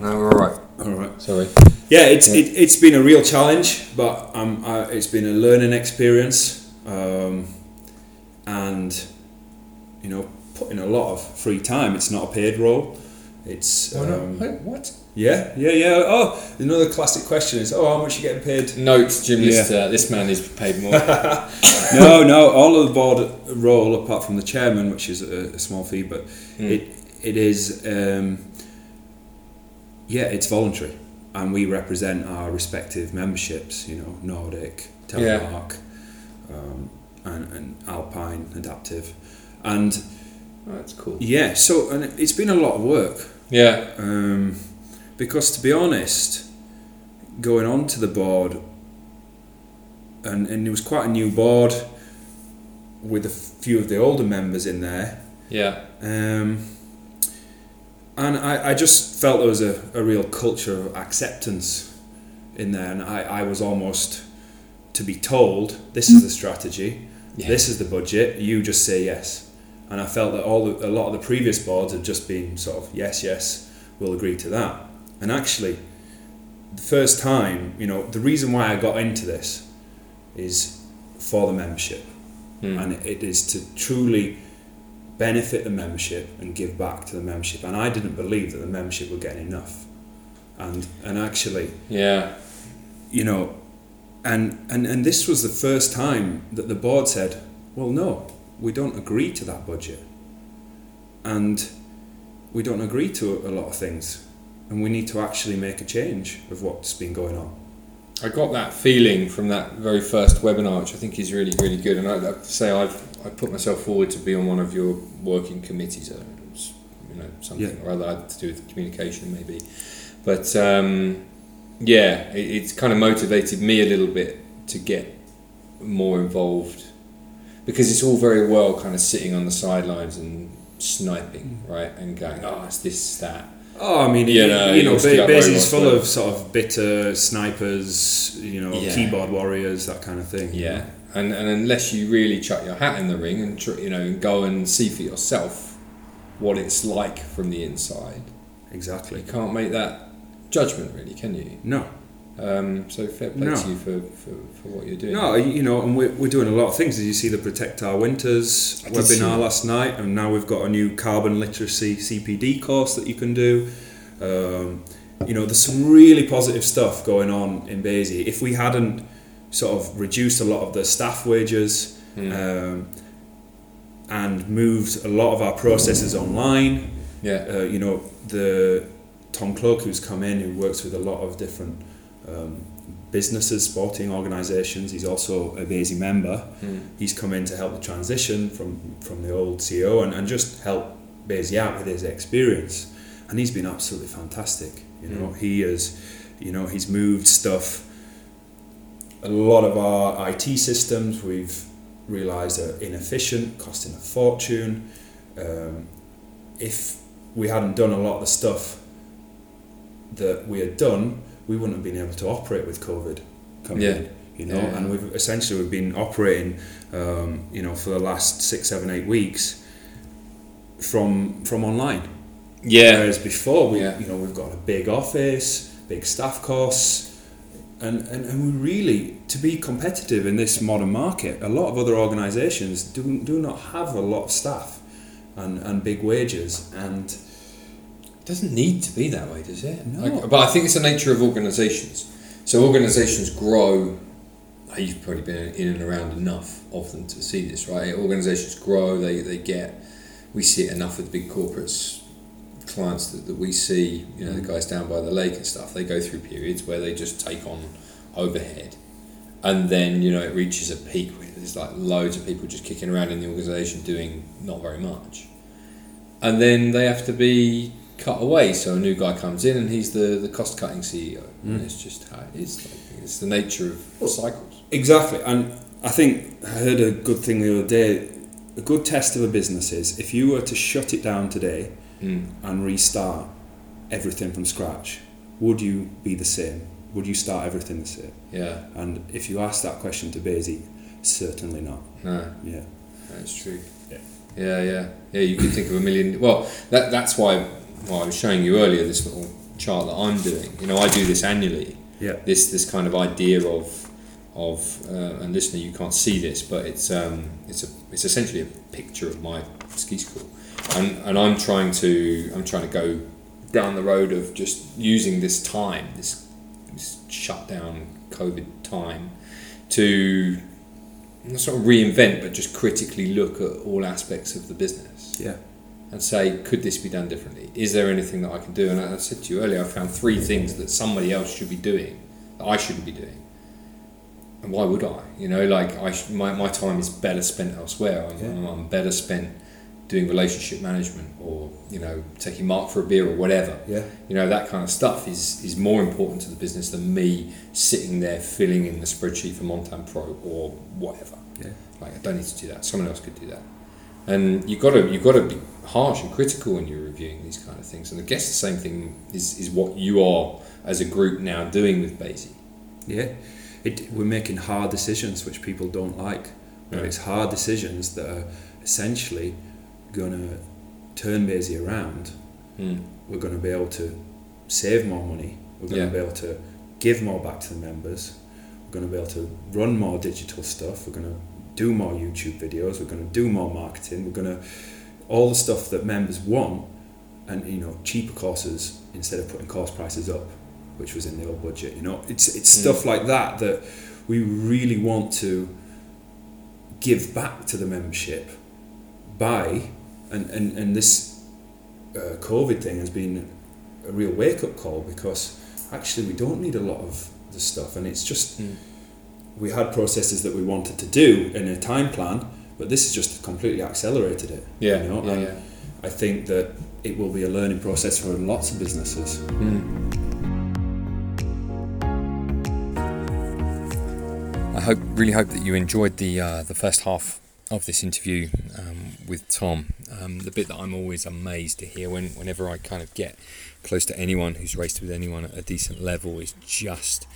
No, we're all right. All right. Sorry. Yeah, it's been a real challenge, but it's been a learning experience, and you know, putting a lot of free time. It's not a paid role. It's what? Yeah. Oh, another classic question is, how much are you getting paid? Note, gymnast. Yeah. This man is paid more. No. All of the board role, apart from the chairman, which is a small fee, but it is. Yeah, it's voluntary, and we represent our respective memberships. You know, Nordic, Telemark, and Alpine Adaptive, and that's cool. Yeah, so and it's been a lot of work. Yeah, because to be honest, going on to the board, and it was quite a new board, with a few of the older members in there. Yeah. And I just felt there was a real culture of acceptance in there, and I was almost to be told, this is the strategy, this is the budget, you just say yes. And I felt that a lot of the previous boards had just been sort of, yes, we'll agree to that. And actually, the first time, you know, the reason why I got into this is for the membership. Mm. And it is to truly benefit the membership and give back to the membership, and I didn't believe that the membership were getting enough, and actually, you know, and this was the first time that the board said, well, no, we don't agree to that budget, and we don't agree to a lot of things, and we need to actually make a change of what's been going on. I got that feeling from that very first webinar, which I think is really, really good, and I'd have to say I put myself forward to be on one of your working committees, something or other, had to do with communication maybe, but it's kind of motivated me a little bit to get more involved, because it's all very well kind of sitting on the sidelines and sniping, right, and going, it's this, that. Oh, I mean, BASI's full of sort of bitter snipers, keyboard warriors, that kind of thing. Yeah. You know? And unless you really chuck your hat in the ring and go and see for yourself what it's like from the inside, exactly, you can't make that judgment, really, can you? No. So fair play to you for what you're doing. No, and we're doing a lot of things. As you see, the Protect Our Winters webinar last night, and now we've got a new carbon literacy CPD course that you can do. There's some really positive stuff going on in BASI. If we hadn't sort of reduced a lot of the staff wages and moved a lot of our processes online. Yeah. The Tom Cloak, who's come in, who works with a lot of different businesses, sporting organisations, he's also a BASI member. Mm. He's come in to help the transition from the old CEO and just help BASI out with his experience. And he's been absolutely fantastic. He has, he's moved stuff. A lot of our IT systems we've realised are inefficient, costing a fortune. If we hadn't done a lot of the stuff that we had done, we wouldn't have been able to operate with COVID coming in. And we've been operating, for the last 6, 7, 8 weeks from online. Yeah. Whereas before, we've got a big office, big staff costs. And we really, to be competitive in this modern market, a lot of other organisations do not have a lot of staff and big wages. And it doesn't need to be that way, does it? No. But I think it's the nature of organisations. So organisations grow. You've probably been in and around enough of them to see this, right? Organisations grow, they get... We see it enough with big corporates clients that we see, you know, the guys down by the lake and stuff, they go through periods where they just take on overhead. And then, you know, it reaches a peak where there's like loads of people just kicking around in the organisation doing not very much. And then they have to be cut away. So a new guy comes in and he's the cost-cutting CEO. And it's just how it is. Like, it's the nature of cycles. Exactly. And I think I heard a good thing the other day. A good test of a business is if you were to shut it down today and restart everything from scratch, would you be the same? Would you start everything the same? Yeah. And if you ask that question to BASI, certainly not. No. Yeah. That's true. Yeah. Yeah, yeah. Yeah, you could think of a million... Well, that's why I was showing you earlier this little chart that I'm doing. You know, I do this annually. Yeah. This kind of idea of and listener, you can't see this, but it's essentially a picture of my ski school, and I'm trying to go down the road of just using this time, this shut down COVID time, to not sort of reinvent, but just critically look at all aspects of the business. Yeah. And say, could this be done differently? Is there anything that I can do? And I said to you earlier, I found three things that somebody else should be doing that I shouldn't be doing. And why would I? You know, like my time is better spent elsewhere. I'm better spent doing relationship management, or, you know, taking Mark for a beer or whatever. Yeah. You know, that kind of stuff is more important to the business than me sitting there filling in the spreadsheet for Montan Pro or whatever. Yeah. Like, I don't need to do that. Someone else could do that. And you've got to be harsh and critical when you're reviewing these kind of things. And I guess the same thing is what you are as a group now doing with BASI. Yeah. We're making hard decisions which people don't like. But it's hard decisions that are essentially going to turn BASI around. We're going to be able to save more money. We're going to be able to give more back to the members. We're going to be able to run more digital stuff. We're going to do more YouTube videos. We're going to do more marketing. We're going to... all the stuff that members want, and, you know, cheaper courses instead of putting course prices up, which was in the old budget. You know, it's stuff like that we really want to give back to the membership by, and this COVID thing has been a real wake-up call, because actually we don't need a lot of the stuff. And it's just, we had processes that we wanted to do in a time plan, but this has just completely accelerated it. Yeah, you know? Yeah, yeah. I think that it will be a learning process for lots of businesses. I really hope that you enjoyed the first half of this interview with Tom. The bit that I'm always amazed to hear whenever I kind of get close to anyone who's raced with anyone at a decent level is just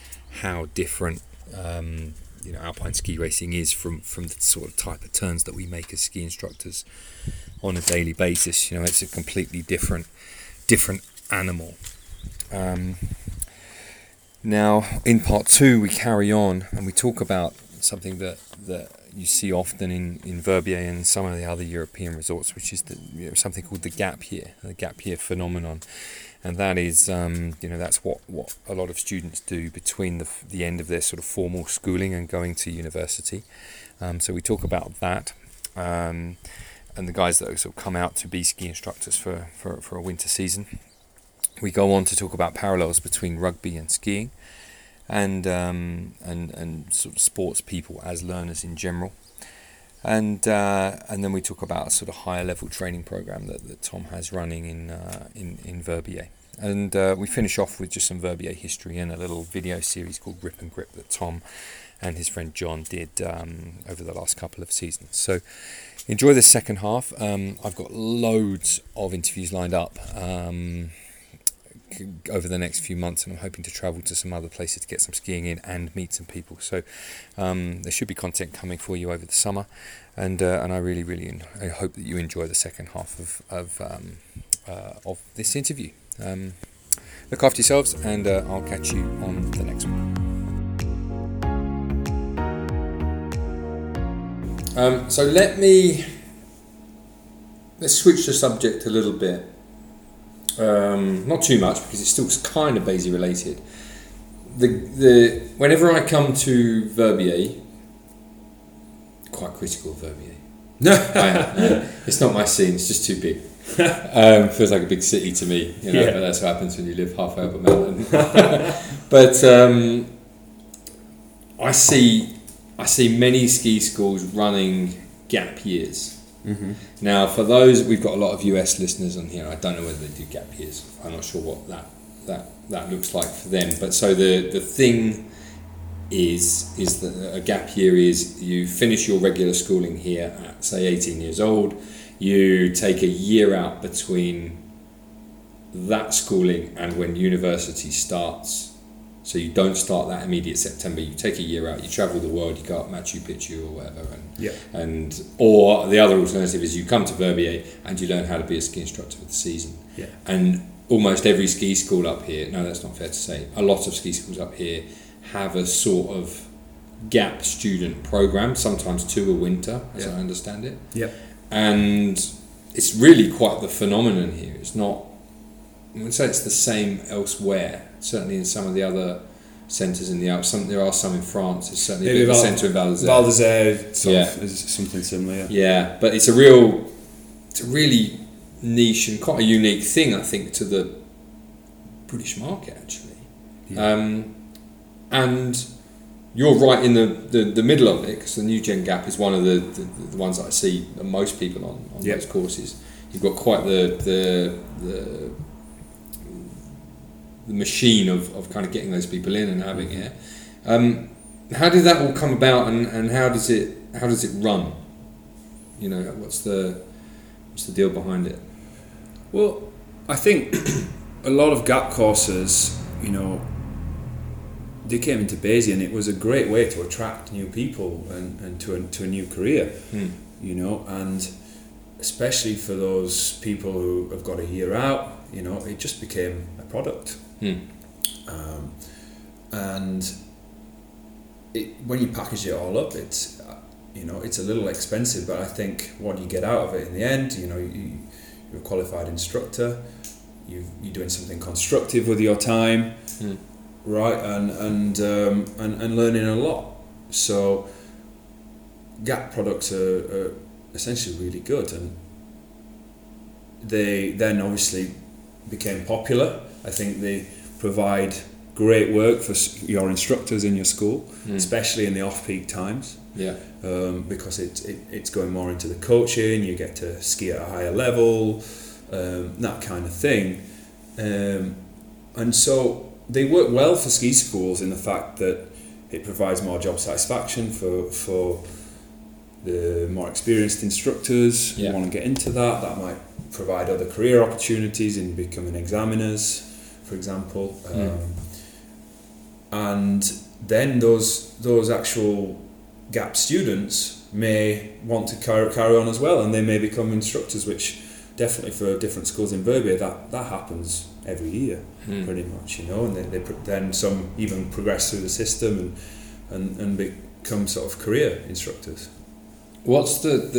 how different alpine ski racing is from the sort of type of turns that we make as ski instructors on a daily basis. You know, it's a completely different animal. Now, in part two, we carry on and we talk about something that you see often in Verbier and some of the other European resorts, which is something called the gap year phenomenon. And that is, that's what a lot of students do between the end of their sort of formal schooling and going to university. So we talk about that. And the guys that sort of come out to be ski instructors for a winter season. We go on to talk about parallels between rugby and skiing, and sort of sports people as learners in general, and then we talk about a sort of higher level training program that Tom has running in Verbier, and we finish off with just some Verbier history and a little video series called Rip and Grip that Tom and his friend John did over the last couple of seasons. So enjoy this second half. I've got loads of interviews lined up over the next few months, and I'm hoping to travel to some other places to get some skiing in and meet some people, so there should be content coming for you over the summer, and I really hope that you enjoy the second half of this interview. Look after yourselves, and I'll catch you on the next one. So let's switch the subject a little bit. Not too much, because it's still kind of BASI related. Whenever I come to Verbier, quite critical of Verbier. No, it's not my scene. It's just too big. Feels like a big city to me, you know, but that's what happens when you live halfway up a mountain. But I see many ski schools running gap years. Mm-hmm. Now, for those, we've got a lot of US listeners on here. I don't know whether they do gap years. I'm not sure what that looks like for them. But so the thing is that a gap year is you finish your regular schooling here at, say, 18 years old. You take a year out between that schooling and when university starts. So you don't start that immediate September. You take a year out. You travel the world. You go up Machu Picchu or whatever, and or the other alternative is you come to Verbier and you learn how to be a ski instructor for the season. Yeah. And almost every ski school up here. No, that's not fair to say. A lot of ski schools up here have a sort of gap student program. Sometimes two a winter, as I understand it. Yeah. And it's really quite the phenomenon here. It's not. I wouldn't say it's the same elsewhere. Certainly in some of the other centres in the Alps. There are some in France. There's certainly a bit of a centre in Val d'Isère. Val d'Isère is something similar. Yeah. Yeah, but it's a really niche and quite a unique thing, I think, to the British market, actually. Yeah. And you're right in the middle of it, because the New Gen Gap is one of the ones that I see most people on those courses. You've got quite the machine of kind of getting those people in and having it. How did that all come about, and how does it run? You know, what's the deal behind it? Well, I think a lot of gap courses, you know, they came into BASI and it was a great way to attract new people and to a new career, you know, and especially for those people who have got a year out, you know, it just became a product. And when you package it all up, it's, you know, it's a little expensive, but I think what you get out of it in the end, you know, you're a qualified instructor, you're doing something constructive with your time, right, and learning a lot. So gap products are essentially really good, and they then obviously became popular. I think they provide great work for your instructors in your school, especially in the off-peak times. Yeah, because it's going more into the coaching. You get to ski at a higher level, that kind of thing, and so they work well for ski schools in the fact that it provides more job satisfaction for the more experienced instructors who want to get into that. That might provide other career opportunities in becoming examiners, for example, and then those actual gap students may want to carry on as well, and they may become instructors, which definitely for different schools in Verbier that happens every year, pretty much, you know, and then some even progress through the system and become sort of career instructors. What's the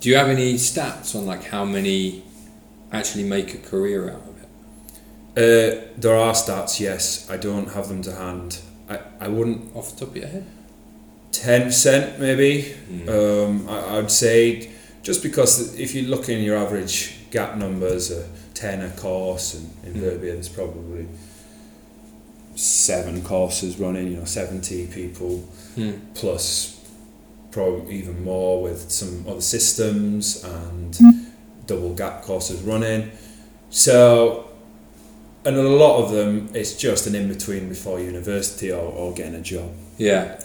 do you have any stats on like how many actually make a career out of it? There are stats, yes. I don't have them to hand. I wouldn't off the top of your head. 10% maybe. I'd say, just because if you look in your average gap numbers, 10 a course, and in Verbier there's probably 7 courses running, you know, 70 people plus. Probably even more with some other systems and double gap courses running. So, and a lot of them, it's just an in-between before university or getting a job. Yeah.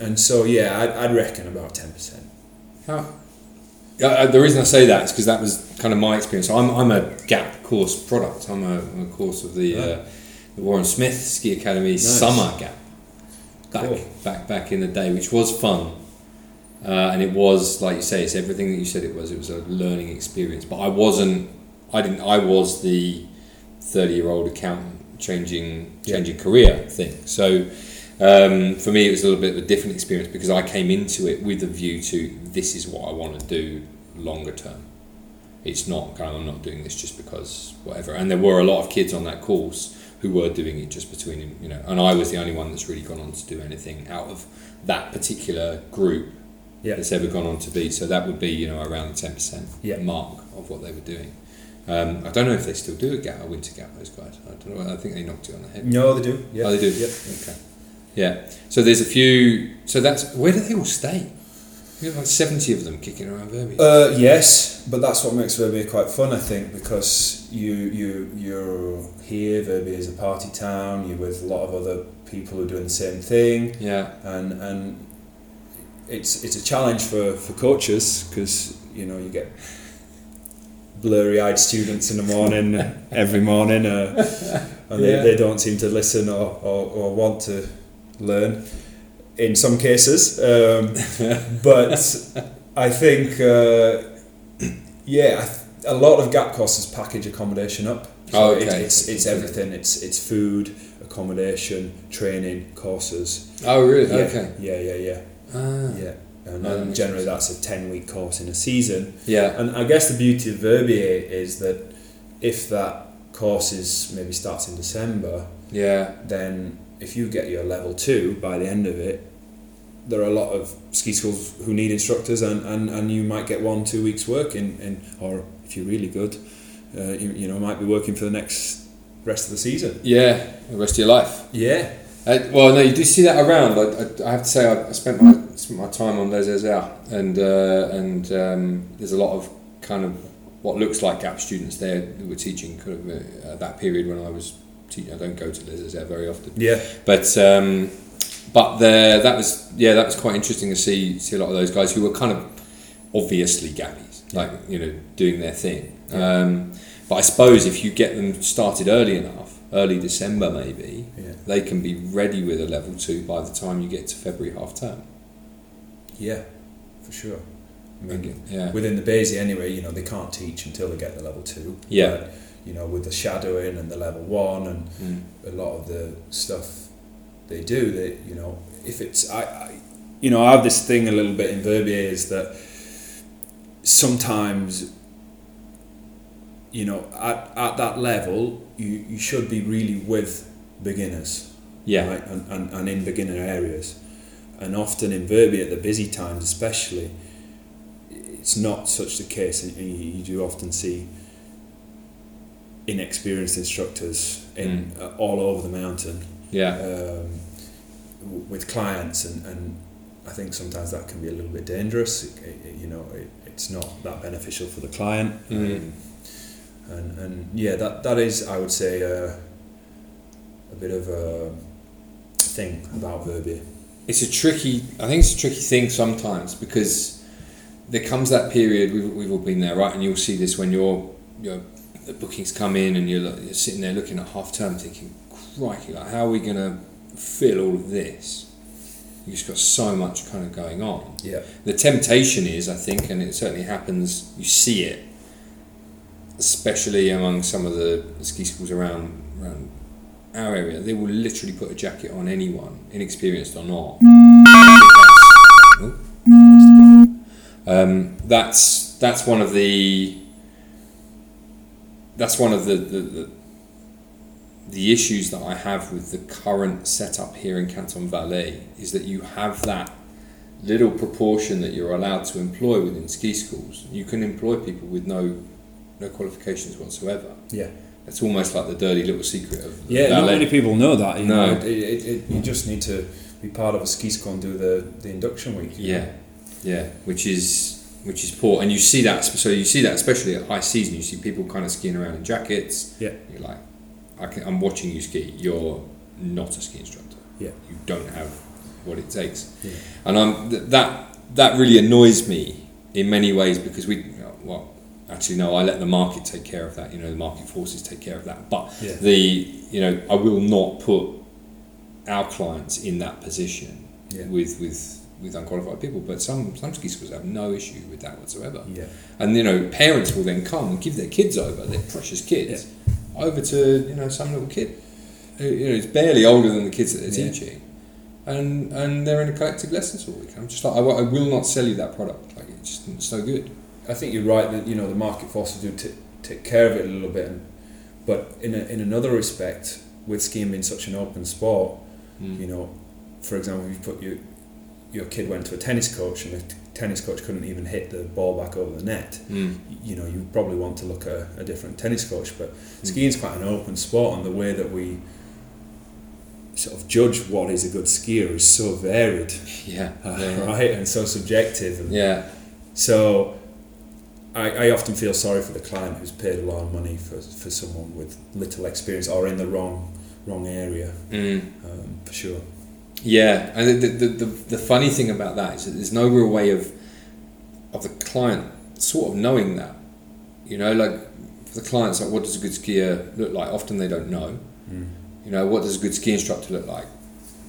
And so, yeah, I'd reckon about 10%. How? The reason I say that is because that was kind of my experience. I'm a gap course product. I'm a course of the Warren Smith Ski Academy summer gap back in the day, which was fun. And it was, like you say, it's everything that you said it was. It was a learning experience, but I was the 30-year-old accountant changing career thing. So for me, it was a little bit of a different experience because I came into it with a view to this is what I want to do longer term. It's not kind of, I'm not doing this just because whatever. And there were a lot of kids on that course who were doing it just between, you know, and I was the only one that's really gone on to do anything out of that particular group. yeah. that's ever gone on to be. So that would be, you know, around the 10% yeah. mark of what they were doing. I don't know if they still do a winter gap, those guys. I don't know. I think they knocked it on the head. No, they do. Yeah. Oh, they do. Yep. Okay. Yeah. So there's a few. So that's where do they all stay? You have like 70 of them kicking around Verbier. Yes, but that's what makes Verbier quite fun, I think, because you're here. Verbier is a party town. You're with a lot of other people who are doing the same thing. Yeah. And it's a challenge for coaches because you know you get blurry-eyed students in the morning every morning and they don't seem to listen or want to learn in some cases but I think a lot of gap courses package accommodation up, so it's everything. It's food, accommodation, training, courses. Oh really? Yeah, okay. Yeah. Ah. Yeah. And generally that's a 10-week course in a season. Yeah. And I guess the beauty of Verbier is that if that course is maybe starts in December, yeah, then if you get your level 2 by the end of it, there are a lot of ski schools who need instructors and you might get 1-2 weeks work in or if you're really good, you might be working for the next rest of the season. Yeah, the rest of your life. Yeah. Well, no, you do see that around. I have to say, I spent my time on Les Azars, and there's a lot of kind of what looks like gap students there who were teaching kind of at that period when I was teaching. I don't go to Les Azars very often. Yeah. But that was quite interesting to see a lot of those guys who were kind of obviously gappies, like you know, doing their thing. Yeah. But I suppose if you get them started early enough, early December maybe, yeah, they can be ready with a level 2 by the time you get to February half term. Yeah, for sure. I mean, within the BASI anyway, you know, they can't teach until they get the level 2. Yeah. But, you know, with the shadowing and the level 1 and a lot of the stuff they do, they, you know, if it's, I have this thing a little bit in Verbier is that sometimes, you know, at that level, you should be really with beginners, yeah, right? and in beginner areas, and often in Verbier at the busy times especially, it's not such the case, and you do often see inexperienced instructors in all over the mountain, with clients, and I think sometimes that can be a little bit dangerous. It's not that beneficial for the client. And that is, I would say, a bit of a thing about Verbier. I think it's a tricky thing sometimes because there comes that period, we've all been there, right? And you'll see this when your the bookings come in and you're sitting there looking at half term thinking, crikey, like, how are we going to fill all of this? You've just got so much kind of going on. Yeah. The temptation is, I think, and it certainly happens, you see it, especially among some of the ski schools around our area, they will literally put a jacket on anyone, inexperienced or not. That's one of the issues that I have with the current setup here in Canton Valais is that you have that little proportion that you're allowed to employ within ski schools. You can employ people with no qualifications whatsoever. Yeah, it's almost like the dirty little secret of the ballet. Not many people know that. You just need to be part of a ski school and do the induction week. Yeah, which is poor, and you see that. So you see that especially at high season. You see people kind of skiing around in jackets. Yeah, you're like, I'm watching you ski. You're not a ski instructor. Yeah, you don't have what it takes. Yeah, and that really annoys me in many ways because actually, no, I let the market take care of that. You know, the market forces take care of that. But I will not put our clients in that position with unqualified people. But some ski schools have no issue with that whatsoever. Yeah. And, you know, parents will then come and give their kids over, their precious kids, over to, you know, some little kid who, you know, is barely older than the kids that they're teaching. And they're in a collective lessons all week. I'm just like, I will not sell you that product. Like, it's so good. I think you're right that, you know, the market forces do take care of it a little bit, but in another respect, with skiing being such an open sport, you know, for example, you put your your kid went to a tennis coach and the tennis coach couldn't even hit the ball back over the net, you know, you probably want to look at a different tennis coach. But skiing's quite an open sport, and the way that we sort of judge what is a good skier is so varied, right, and so subjective, and so I often feel sorry for the client who's paid a lot of money for someone with little experience or in the wrong area, for sure. Yeah, and the funny thing about that is that there's no real way of the client sort of knowing that. You know, like for the clients, like what does a good skier look like? Often they don't know. You know, what does a good ski instructor look like?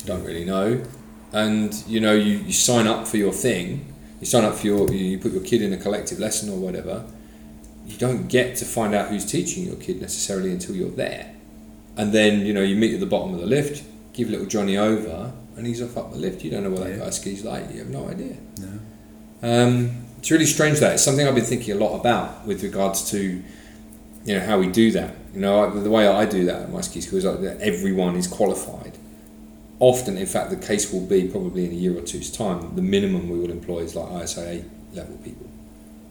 Don't really know. And you know, you sign up for your thing. You sign up for you put your kid in a collective lesson or whatever. You don't get to find out who's teaching your kid necessarily until you're there. And then, you know, you meet at the bottom of the lift, give little Johnny over, and he's off up the lift. You don't know what that guy skis like. You have no idea. No. It's really strange that. It's something I've been thinking a lot about with regards to, you know, how we do that. You know, the way I do that at my ski school is like that everyone is qualified. Often, in fact, the case will be probably in a year or two's time, the minimum we will employ is like ISA level people.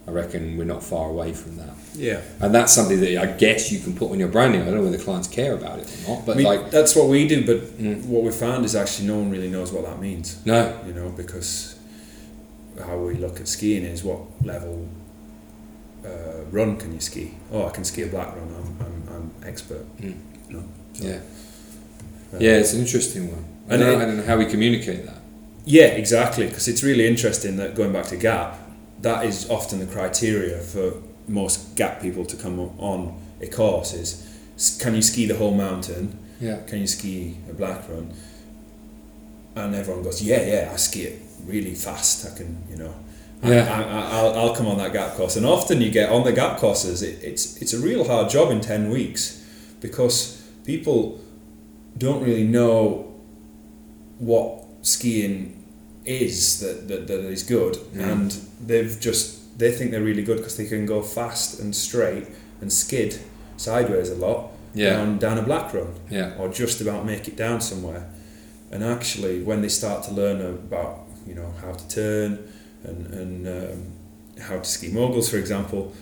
I reckon we're not far away from that. Yeah. And that's something that I guess you can put on your branding. I don't know whether clients care about it or not, but that's what we do, but what we found is actually no one really knows what that means. No. You know, because how we look at skiing is what level run can you ski? Oh, I can ski a black run. I'm expert. You know? So, yeah, it's an interesting one. I don't know how we communicate that. Yeah, exactly, because it's really interesting that going back to GAP, that is often the criteria for most GAP people to come on a course is, can you ski the whole mountain? Yeah. Can you ski a black run? And everyone goes, yeah, I ski it really fast. I can, you know, I'll come on that GAP course. And often you get on the GAP courses, it's a real hard job in 10 weeks because people don't really know what skiing is that is good, and they think they're really good because they can go fast and straight and skid sideways a lot down a black run or just about make it down somewhere. And actually, when they start to learn about, you know, how to turn and how to ski moguls, for example,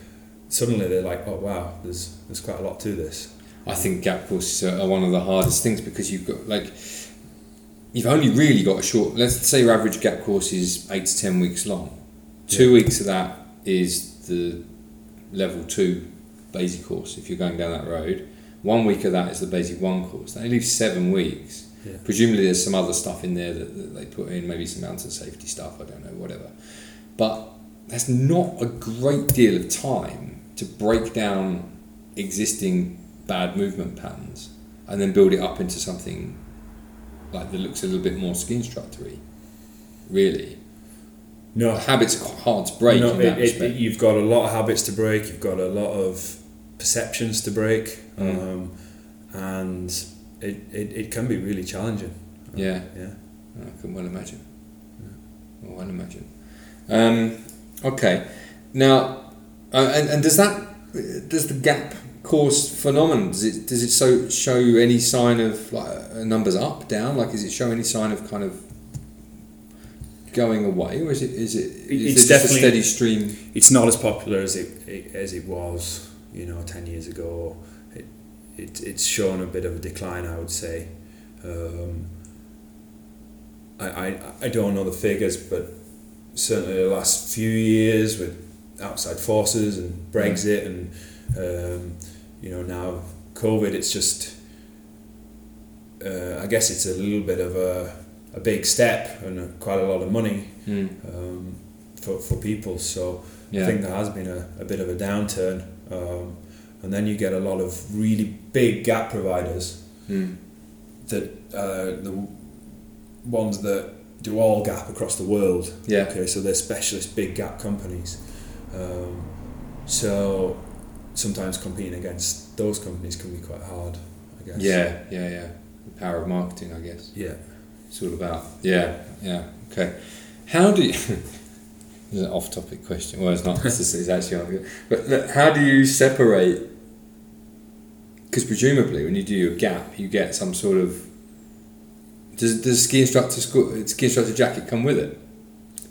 suddenly they're like, oh wow, there's quite a lot to this. I think gap courses are one of the hardest things because you've got like. You've only really got a short... Let's say your average gap course is 8 to 10 weeks long. 2 weeks of that is the level 2 BASI course, if you're going down that road. 1 week of that is the BASI 1 course. That leaves 7 weeks. Yeah. Presumably there's some other stuff in there that they put in, maybe some mountain safety stuff, I don't know, whatever. But that's not a great deal of time to break down existing bad movement patterns and then build it up into something... like that looks a little bit more ski instructory, really. No. Habits are quite hard to break in that respect. You've got a lot of habits to break, you've got a lot of perceptions to break, and it can be really challenging. Yeah. I can well imagine. Yeah. Okay. Now, and does the GAP course phenomenon, does it show any sign of like numbers up, down? Like, is it show any sign of kind of going away, or is it just a steady stream? It's not as popular as it was, you know, 10 years ago. It's shown a bit of a decline, I would say. I don't know the figures, but certainly the last few years with outside forces and Brexit and. You know, now COVID, it's just I guess it's a little bit of a big step and quite a lot of money for people, so I think there has been a bit of a downturn, and then you get a lot of really big GAP providers that the ones that do all GAP across the world, okay, so they're specialist big GAP companies, so sometimes competing against those companies can be quite hard, I guess. Yeah. The power of marketing, I guess. Yeah. It's all about, okay. How do you, this is an off-topic question, well it's not, it's actually on, but look, how do you separate, because presumably when you do your GAP, you get some sort of Does ski instructor jacket come with it?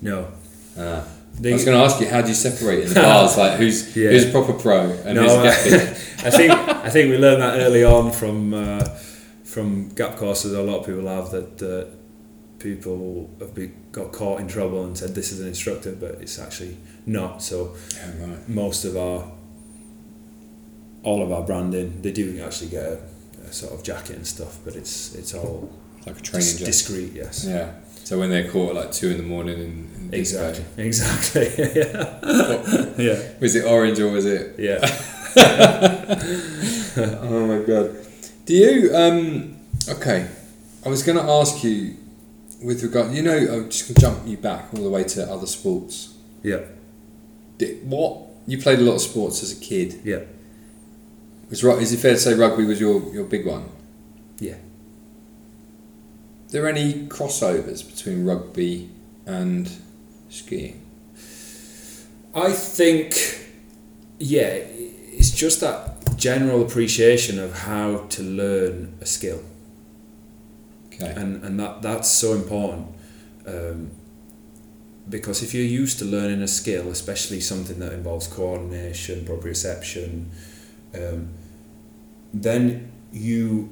No. I was going to ask you, how do you separate in the bars? Like who's a proper pro and who's a gappy? I think we learned that early on from gap courses. A lot of people have that. People have got caught in trouble and said this is an instructor, but it's actually not. So most of all of our branding, they do actually get a sort of jacket and stuff, but it's all like a training jacket. Discreet, yes. Yeah. So when they're caught at like 2 a.m. in exactly. Yeah. Yeah. Was it orange or was it? Yeah. Oh my God. Do you? Okay. I was going to ask you with regard. You know, I'm just going to jump you back all the way to other sports. Yeah. You played a lot of sports as a kid. Yeah. Is it fair to say rugby was your big one? Yeah. Are there any crossovers between rugby and skiing? I think, yeah, it's just that general appreciation of how to learn a skill. Okay. And that's so important, because if you're used to learning a skill, especially something that involves coordination, proprioception, then you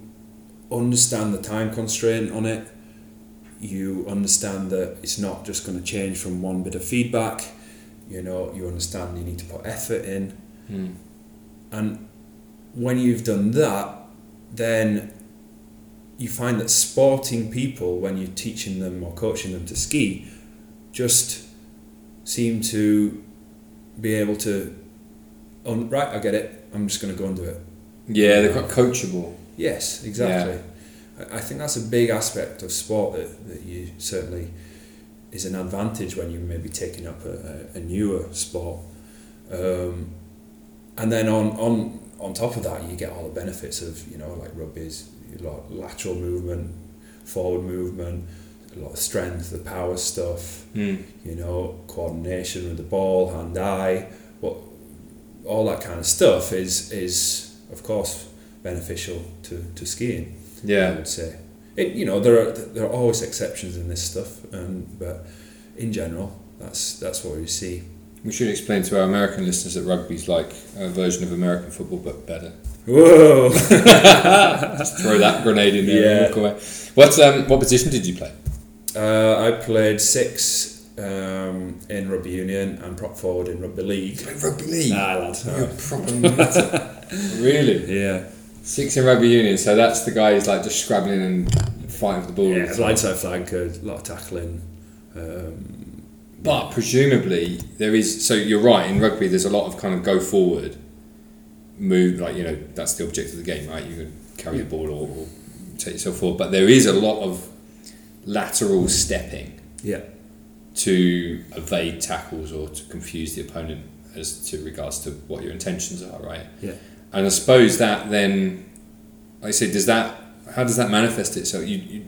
understand the time constraint on it. You understand that it's not just going to change from one bit of feedback. You know, you understand you need to put effort in. Mm. And when you've done that, then you find that sporting people, when you're teaching them or coaching them to ski, just seem to be able to, right, I get it, I'm just going to go and do it. Yeah, they're quite coachable. Yes, exactly. Yeah. I think that's a big aspect of sport that you certainly is an advantage when you're maybe taking up a newer sport. And then on top of that, you get all the benefits of, you know, like rugby's a lot of lateral movement, forward movement, a lot of strength, the power stuff, you know, coordination with the ball, hand-eye, all that kind of stuff is of course beneficial to skiing. Yeah, I would say it. You know, there are always exceptions in this stuff, but in general, that's what we see. We should explain to our American listeners that rugby's like a version of American football, but better. Whoa! Just throw that grenade in there and walk away. What position did you play? I played 6. In rugby union and prop forward in rugby league. Rugby league? Nah, lad. You're problematic. Really? Yeah. 6 in rugby union, so that's the guy who's like just scrabbling and fighting for the ball. Yeah, blindside flanker, a lot of tackling. But presumably there is, so you're right, in rugby there's a lot of kind of go forward move, like, you know, that's the object of the game, right? You can carry the ball or take yourself forward, but there is a lot of lateral stepping. Yeah. To evade tackles or to confuse the opponent as to regards to what your intentions are, right? Yeah. And I suppose that then, like I say, how does that manifest itself? I'm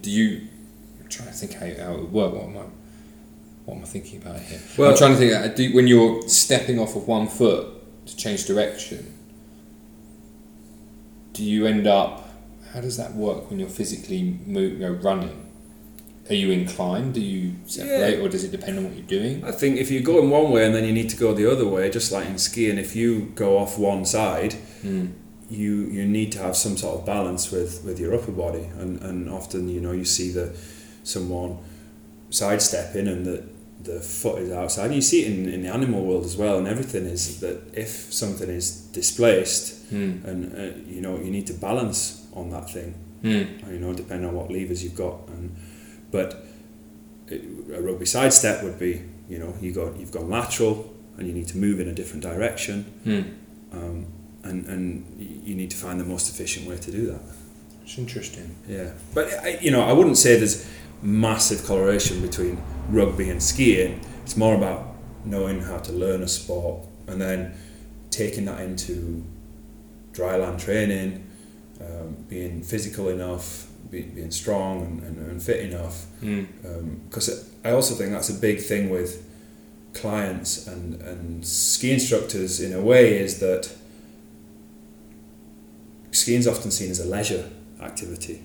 trying to think how it would work. What am I thinking about here? Well, I'm trying to think, when you're stepping off of one foot to change direction, do you end up, how does that work when you're physically running? Are you inclined? Do you separate, or does it depend on what you're doing? I think if you're going one way and then you need to go the other way, just like in skiing, if you go off one side, you need to have some sort of balance with your upper body, and often, you know, you see someone sidestepping and the foot is outside, and you see it in the animal world as well, and everything is that if something is displaced, and you know, you need to balance on that thing, you know, depending on what levers you've got. And but a rugby sidestep would be, you know, you've gone lateral and you need to move in a different direction, and you need to find the most efficient way to do that. It's interesting. Yeah, but I wouldn't say there's massive correlation between rugby and skiing. It's more about knowing how to learn a sport and then taking that into dry land training, being physical enough, being strong and fit enough, because I also think that's a big thing with clients and ski instructors in a way, is that skiing is often seen as a leisure activity,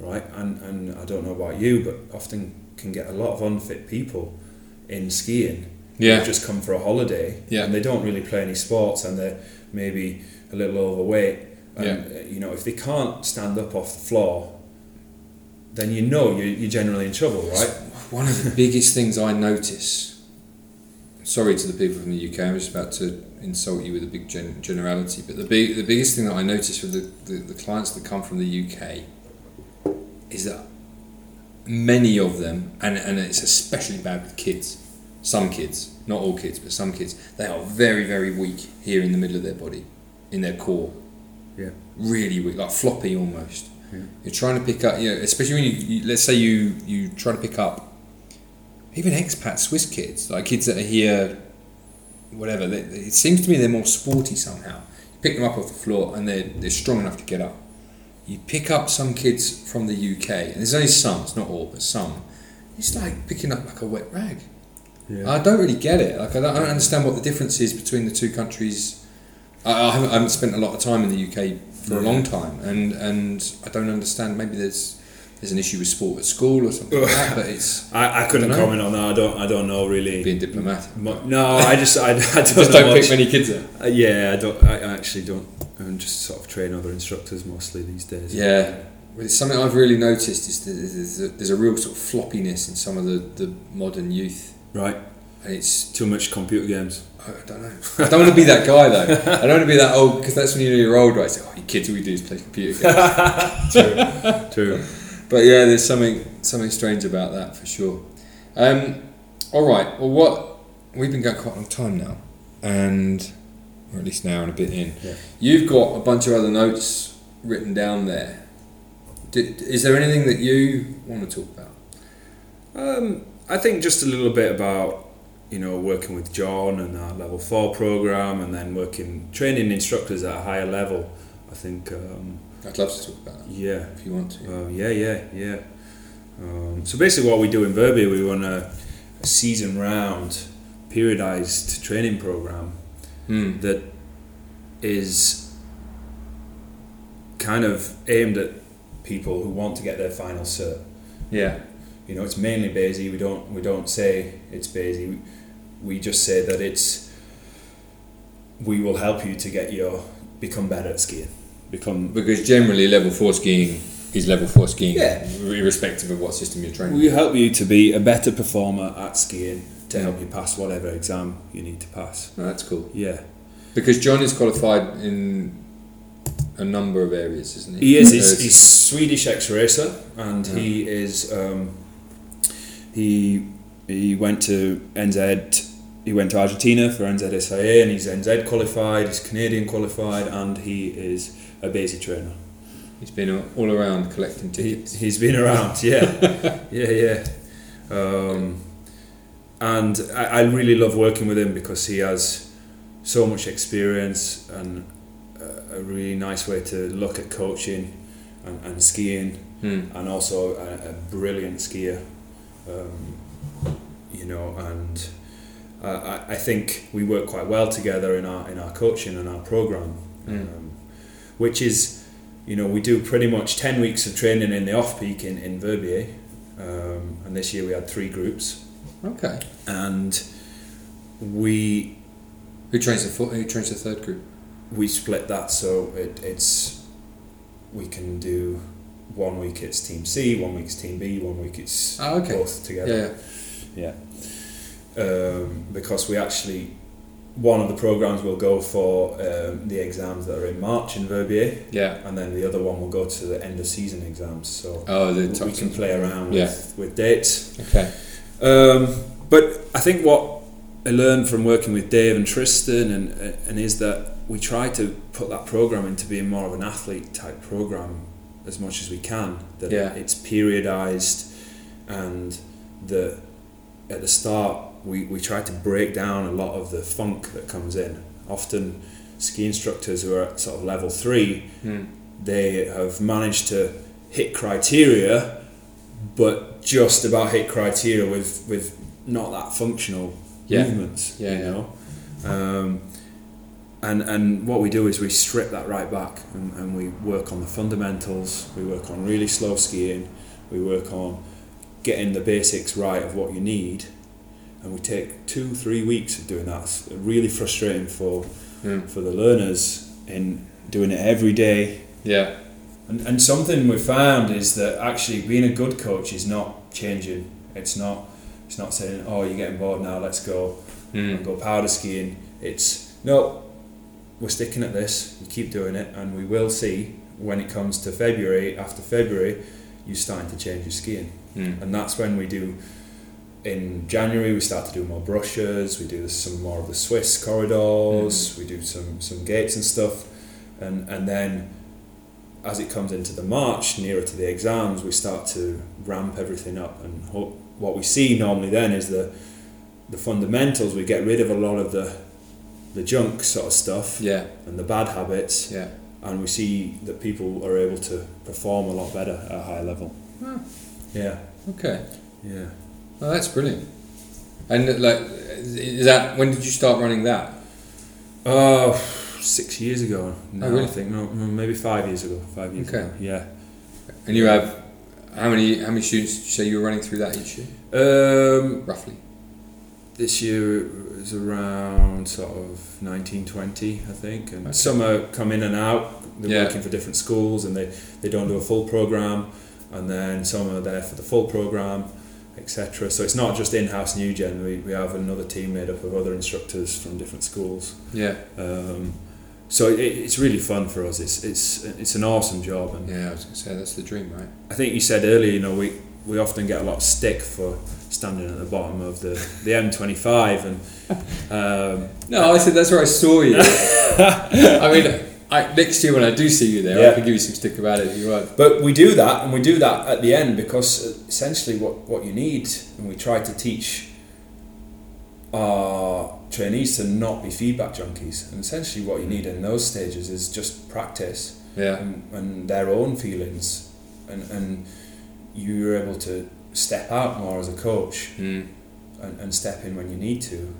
right? And I don't know about you, but often can get a lot of unfit people in skiing. Yeah. They've just come for a holiday. Yeah. And they don't really play any sports, and they're maybe a little overweight. And, yeah. You know, if they can't stand up off the floor, then you know you're generally in trouble, right? One of the biggest things I notice, sorry to the people from the UK, I'm just about to insult you with a big generality, but the biggest thing that I notice with the clients that come from the UK is that many of them, and it's especially bad with kids, some kids, not all kids, but some kids, they are very, very weak here in the middle of their body, in their core. Yeah. Really weak, like floppy almost. Yeah. You're trying to pick up, you know, especially when you let's say you try to pick up even expat Swiss kids, like kids that are here, whatever. It seems to me they're more sporty somehow. You pick them up off the floor and they're strong enough to get up. You pick up some kids from the UK, and there's only some, it's not all, but some. It's like picking up like a wet rag. Yeah. I don't really get it. Like I don't understand what the difference is between the two countries. I haven't spent a lot of time in the UK for a long time, and I don't understand. Maybe there's an issue with sport at school or something like that. But it's I couldn't comment on that. I don't know really. Being diplomatic. No, I don't pick many kids up. I actually don't. I'm just sort of train other instructors mostly these days. Yeah. Well, it's something I've really noticed is there's a real sort of floppiness in some of the modern youth. Right. And it's too much computer games. I don't know. I don't want to be that guy though. I don't want to be that old, because that's when you know you're old, right? It's like, oh, you kids, all you do is play computer games. True. But yeah, there's something strange about that for sure. All right. Well, we've been going quite a long time now, or at least an hour and a bit in. Yeah. You've got a bunch of other notes written down there. Is there anything that you want to talk about? I think just a little bit about, you know, working with John and our level 4 program, and then training instructors at a higher level. I think I'd love to talk about that. Yeah, if you want to. Yeah. So basically, what we do in Verbier, we run a season-round, periodized training program that is kind of aimed at people who want to get their final cert. Yeah. You know, it's mainly BASI. We don't say it's BASI. We just say that we will help you to become better at skiing. Because generally level 4 skiing is level 4 skiing, yeah, irrespective of what system you're training. We help you to be a better performer at skiing to help you pass whatever exam you need to pass. Oh, that's cool. Yeah. Because John is qualified in a number of areas, isn't he? He is. He's Swedish ex-racer, and he is... He went to NZ. He went to Argentina for NZSIA, and he's NZ qualified. He's Canadian qualified, and he is a BASI trainer. He's been all around collecting tickets. He's been around, yeah, yeah. And I really love working with him because he has so much experience and a really nice way to look at coaching and skiing, and also a brilliant skier. You know, and I think we work quite well together in our coaching and our program, which is, you know, we do pretty much 10 weeks of training in the off peak in Verbier, and this year we had 3 groups. Okay. And we. Who trains the 3rd group? We split that, so we can do. 1 week it's Team C, 1 week it's Team B, 1 week it's both together. Yeah. Because we actually, one of the programs will go for the exams that are in March in Verbier. Yeah. And then the other one will go to the end of season exams. So we can play around with dates. Okay. But I think what I learned from working with Dave and Tristan and is that we try to put that program into being more of an athlete type program as much as we can, that it's periodized, and at the start we try to break down a lot of the funk that comes in. Often ski instructors who are at sort of level 3, they have managed to hit criteria, but just about hit criteria with not that functional movements, you know. And what we do is we strip that right back, and we work on the fundamentals, we work on really slow skiing, we work on getting the basics right of what you need, and we take 2-3 weeks of doing that. It's really frustrating for the learners in doing it every day. Yeah. And something we found is that actually being a good coach is not changing. It's not saying, oh, you're getting bored now, let's go and go powder skiing. It's no, we're sticking at this, we keep doing it, and we will see when it comes to February, after February, you're starting to change your skiing. Mm. And that's when we do, in January, we start to do more brushes, we do some more of the Swiss corridors, we do some gates and stuff, and then as it comes into the March, nearer to the exams, we start to ramp everything up, and what we see normally then is the fundamentals, we get rid of a lot of the junk sort of stuff, yeah, and the bad habits, yeah, and we see that people are able to perform a lot better at a high level. Oh. Yeah. Okay. Yeah. Oh, that's brilliant. And like, is that, when did you start running that? 6 years ago. No, oh, really? I think maybe 5 years ago. 5 years. Okay. Ago. Yeah. And you have how many students did you say you were running through that each year? Roughly. This year it was around sort of 19, 20, I think. And okay. Some are come in and out. They're working for different schools, and they don't do a full program. And then some are there for the full program, etc. So it's not just in-house New Gen. We have another team made up of other instructors from different schools. Yeah. So it's really fun for us. It's an awesome job. And yeah, I was going to say that's the dream, right? I think you said earlier, you know, we often get a lot of stick for standing at the bottom of the M25, and no, I said that's where I saw you. I mean, next year when I do see you there, I can give you some stick about it if you want. But we do that, and we do that at the end, because essentially what you need, and we try to teach our trainees to not be feedback junkies, and essentially what you need in those stages is just practice, and their own feelings, and you're able to step out more as a coach and step in when you need to.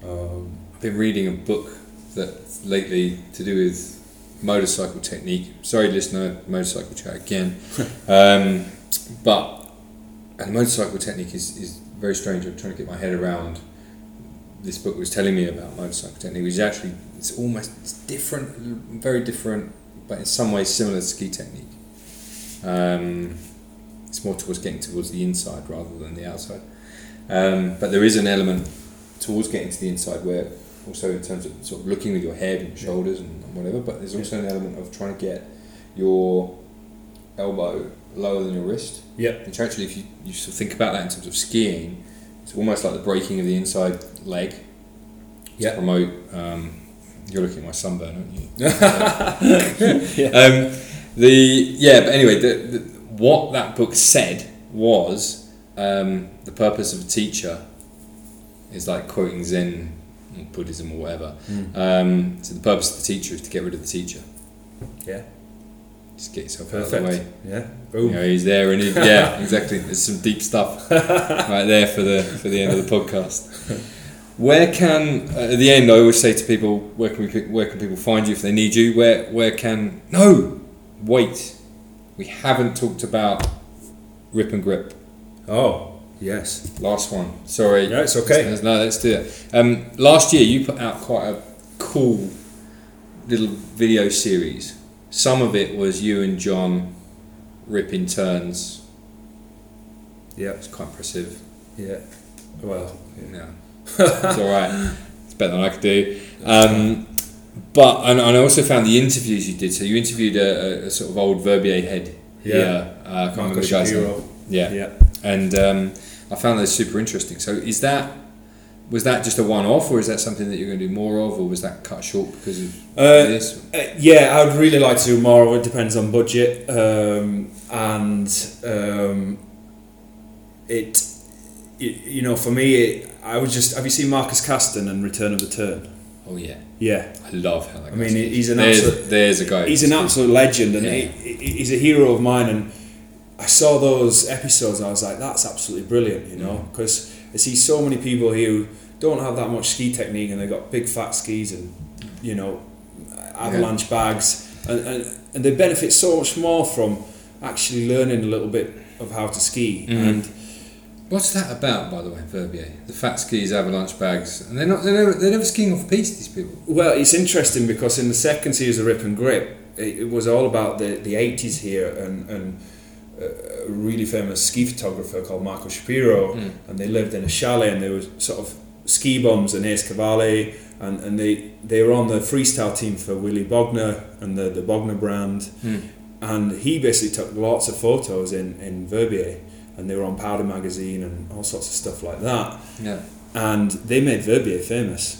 I've been reading a book that lately to do with motorcycle technique. Sorry, listener, motorcycle chat again. But motorcycle technique is very strange. I'm trying to get my head around. This book was telling me about motorcycle technique, which is actually it's different, very different, but in some ways similar to ski technique. It's more towards getting towards the inside rather than the outside. But there is an element towards getting to the inside where also in terms of sort of looking with your head and shoulders and whatever, but there's also an element of trying to get your elbow lower than your wrist. Yep. Which actually, if you sort of think about that in terms of skiing, it's almost like the braking of the inside leg to promote... you're looking at my sunburn, aren't you? But anyway... What that book said was the purpose of a teacher is like quoting Zen or Buddhism or whatever. So the purpose of the teacher is to get rid of the teacher. Yeah. Just get yourself out of the way. Yeah. Boom. You know, he's there and yeah, exactly. There's some deep stuff right there for the end of the podcast. Where can at the end I always say to people, where can people find you if they need you? We haven't talked about Rip and Grip. Oh, yes. Last one. Sorry. No, it's okay. No, let's do it. Last year, you put out quite a cool little video series. Some of it was you and John ripping turns. Yeah. It's quite impressive. Yeah. Well, no. It's all right. It's better than I could do. But I also found the interviews you did. So you interviewed a sort of old Verbier head here. Marcus Caston. Yeah. And I found those super interesting. So was that just a one-off, or is that something that you're going to do more of, or was that cut short because of this? I would really like to do more of it. Depends on budget. For me, have you seen Marcus Caston and Return of the Turn? Oh yeah. Yeah. I love how that goes. I mean, he's an absolute... There's a guy. He's an absolute legend, and he's a hero of mine, and I saw those episodes, and I was like, that's absolutely brilliant, you know, because I see so many people who don't have that much ski technique, and they've got big fat skis and you know, avalanche bags, and they benefit so much more from actually learning a little bit of how to ski. And what's that about, by the way, Verbier? The fat skis, avalanche bags, and they're never skiing off piste, these people. Well, it's interesting because in the second series of Rip and Grip, it was all about the 80s here, and a really famous ski photographer called Marco Shapiro, and they lived in a chalet, and they were sort of ski bums and Ace Cavalli, and they were on the freestyle team for Willy Bogner and the Bogner brand, and he basically took lots of photos in Verbier, and they were on Powder magazine and all sorts of stuff like that. Yeah. And they made Verbier famous.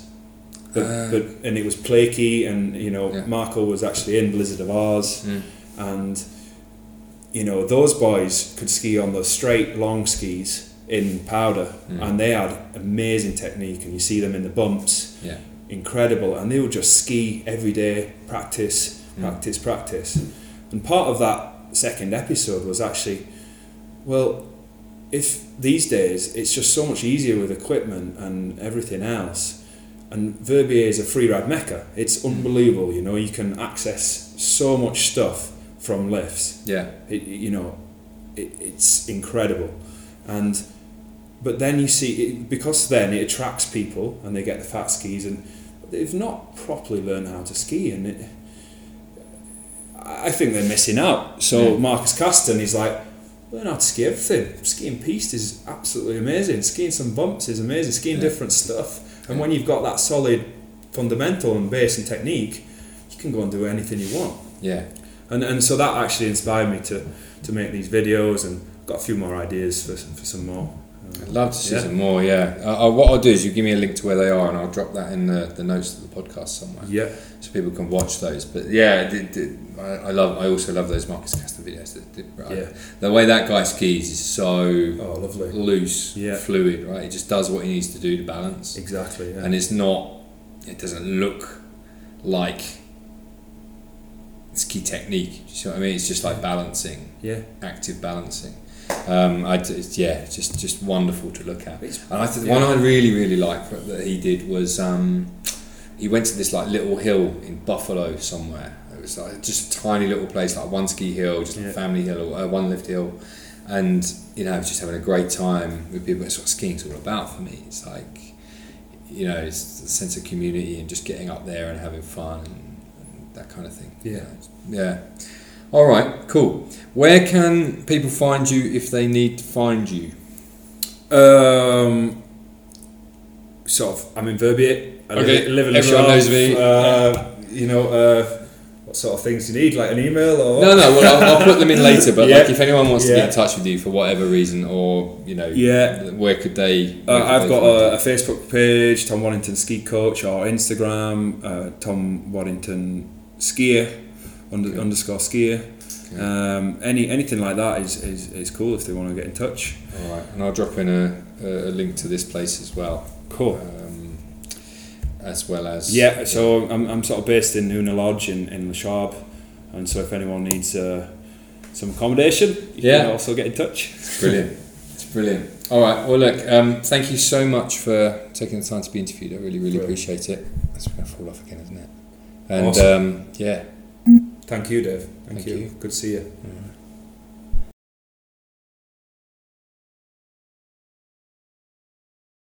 But it was Plakey, and you know, Marco was actually in Blizzard of Oz, and you know, those boys could ski on those straight long skis in Powder, and they had amazing technique, and you see them in the bumps, incredible, and they would just ski every day, practice. And part of that second episode was actually, well, if these days it's just so much easier with equipment and everything else. And Verbier is a free ride mecca. It's unbelievable, you know. You can access so much stuff from lifts. Yeah. It's incredible. But then you see, because then it attracts people and they get the fat skis, and they've not properly learned how to ski, and I think they're missing out. So Marcus Caston is like, learn how to ski everything. Skiing piste is absolutely amazing. Skiing some bumps is amazing. Skiing different stuff. And when you've got that solid fundamental and base and technique, you can go and do anything you want. Yeah. And so that actually inspired me to make these videos, and got a few more ideas for some more. I'd love to see some more, what I'll do is you give me a link to where they are, and I'll drop that in the notes of the podcast somewhere. Yeah. So people can watch those. But I also love those Marcus Caston videos. The way that guy skis is so lovely, loose, fluid, right? He just does what he needs to do to balance. Exactly. Yeah. And it doesn't look like ski technique. Do you see what I mean? It's just like balancing. Yeah. Active balancing. Just wonderful to look at. And I think the one I really, really liked that he did was he went to this like little hill in Buffalo somewhere. It was like just a tiny little place, like one ski hill, just a family hill, or one lift hill, and you know, just having a great time with people. That's what skiing's all about for me. It's like, you know, it's a sense of community and just getting up there and having fun and that kind of thing. Yeah, yeah. All right, cool. Where can people find you if they need to find you? I'm in Verbier. I live in Le Châble. Everyone knows me. What sort of things you need, like an email or? No. Well, I'll put them in later. But if anyone wants to get in touch with you for whatever reason, or you know, where could they? I've got a Facebook page, Tom Waddington Ski Coach, or Instagram, Tom Waddington Skier. Underscore skier. Okay. Anything like that is cool if they want to get in touch. All right, and I'll drop in a link to this place as well. Cool. As well as so I'm sort of based in Una Lodge in Le Châble, and so if anyone needs some accommodation, you can also get in touch. It's brilliant. All right. Well, look. Thank you so much for taking the time to be interviewed. I really appreciate it. That's going to fall off again, isn't it? And awesome. Thank you, Dave. Thank you. Good to see you.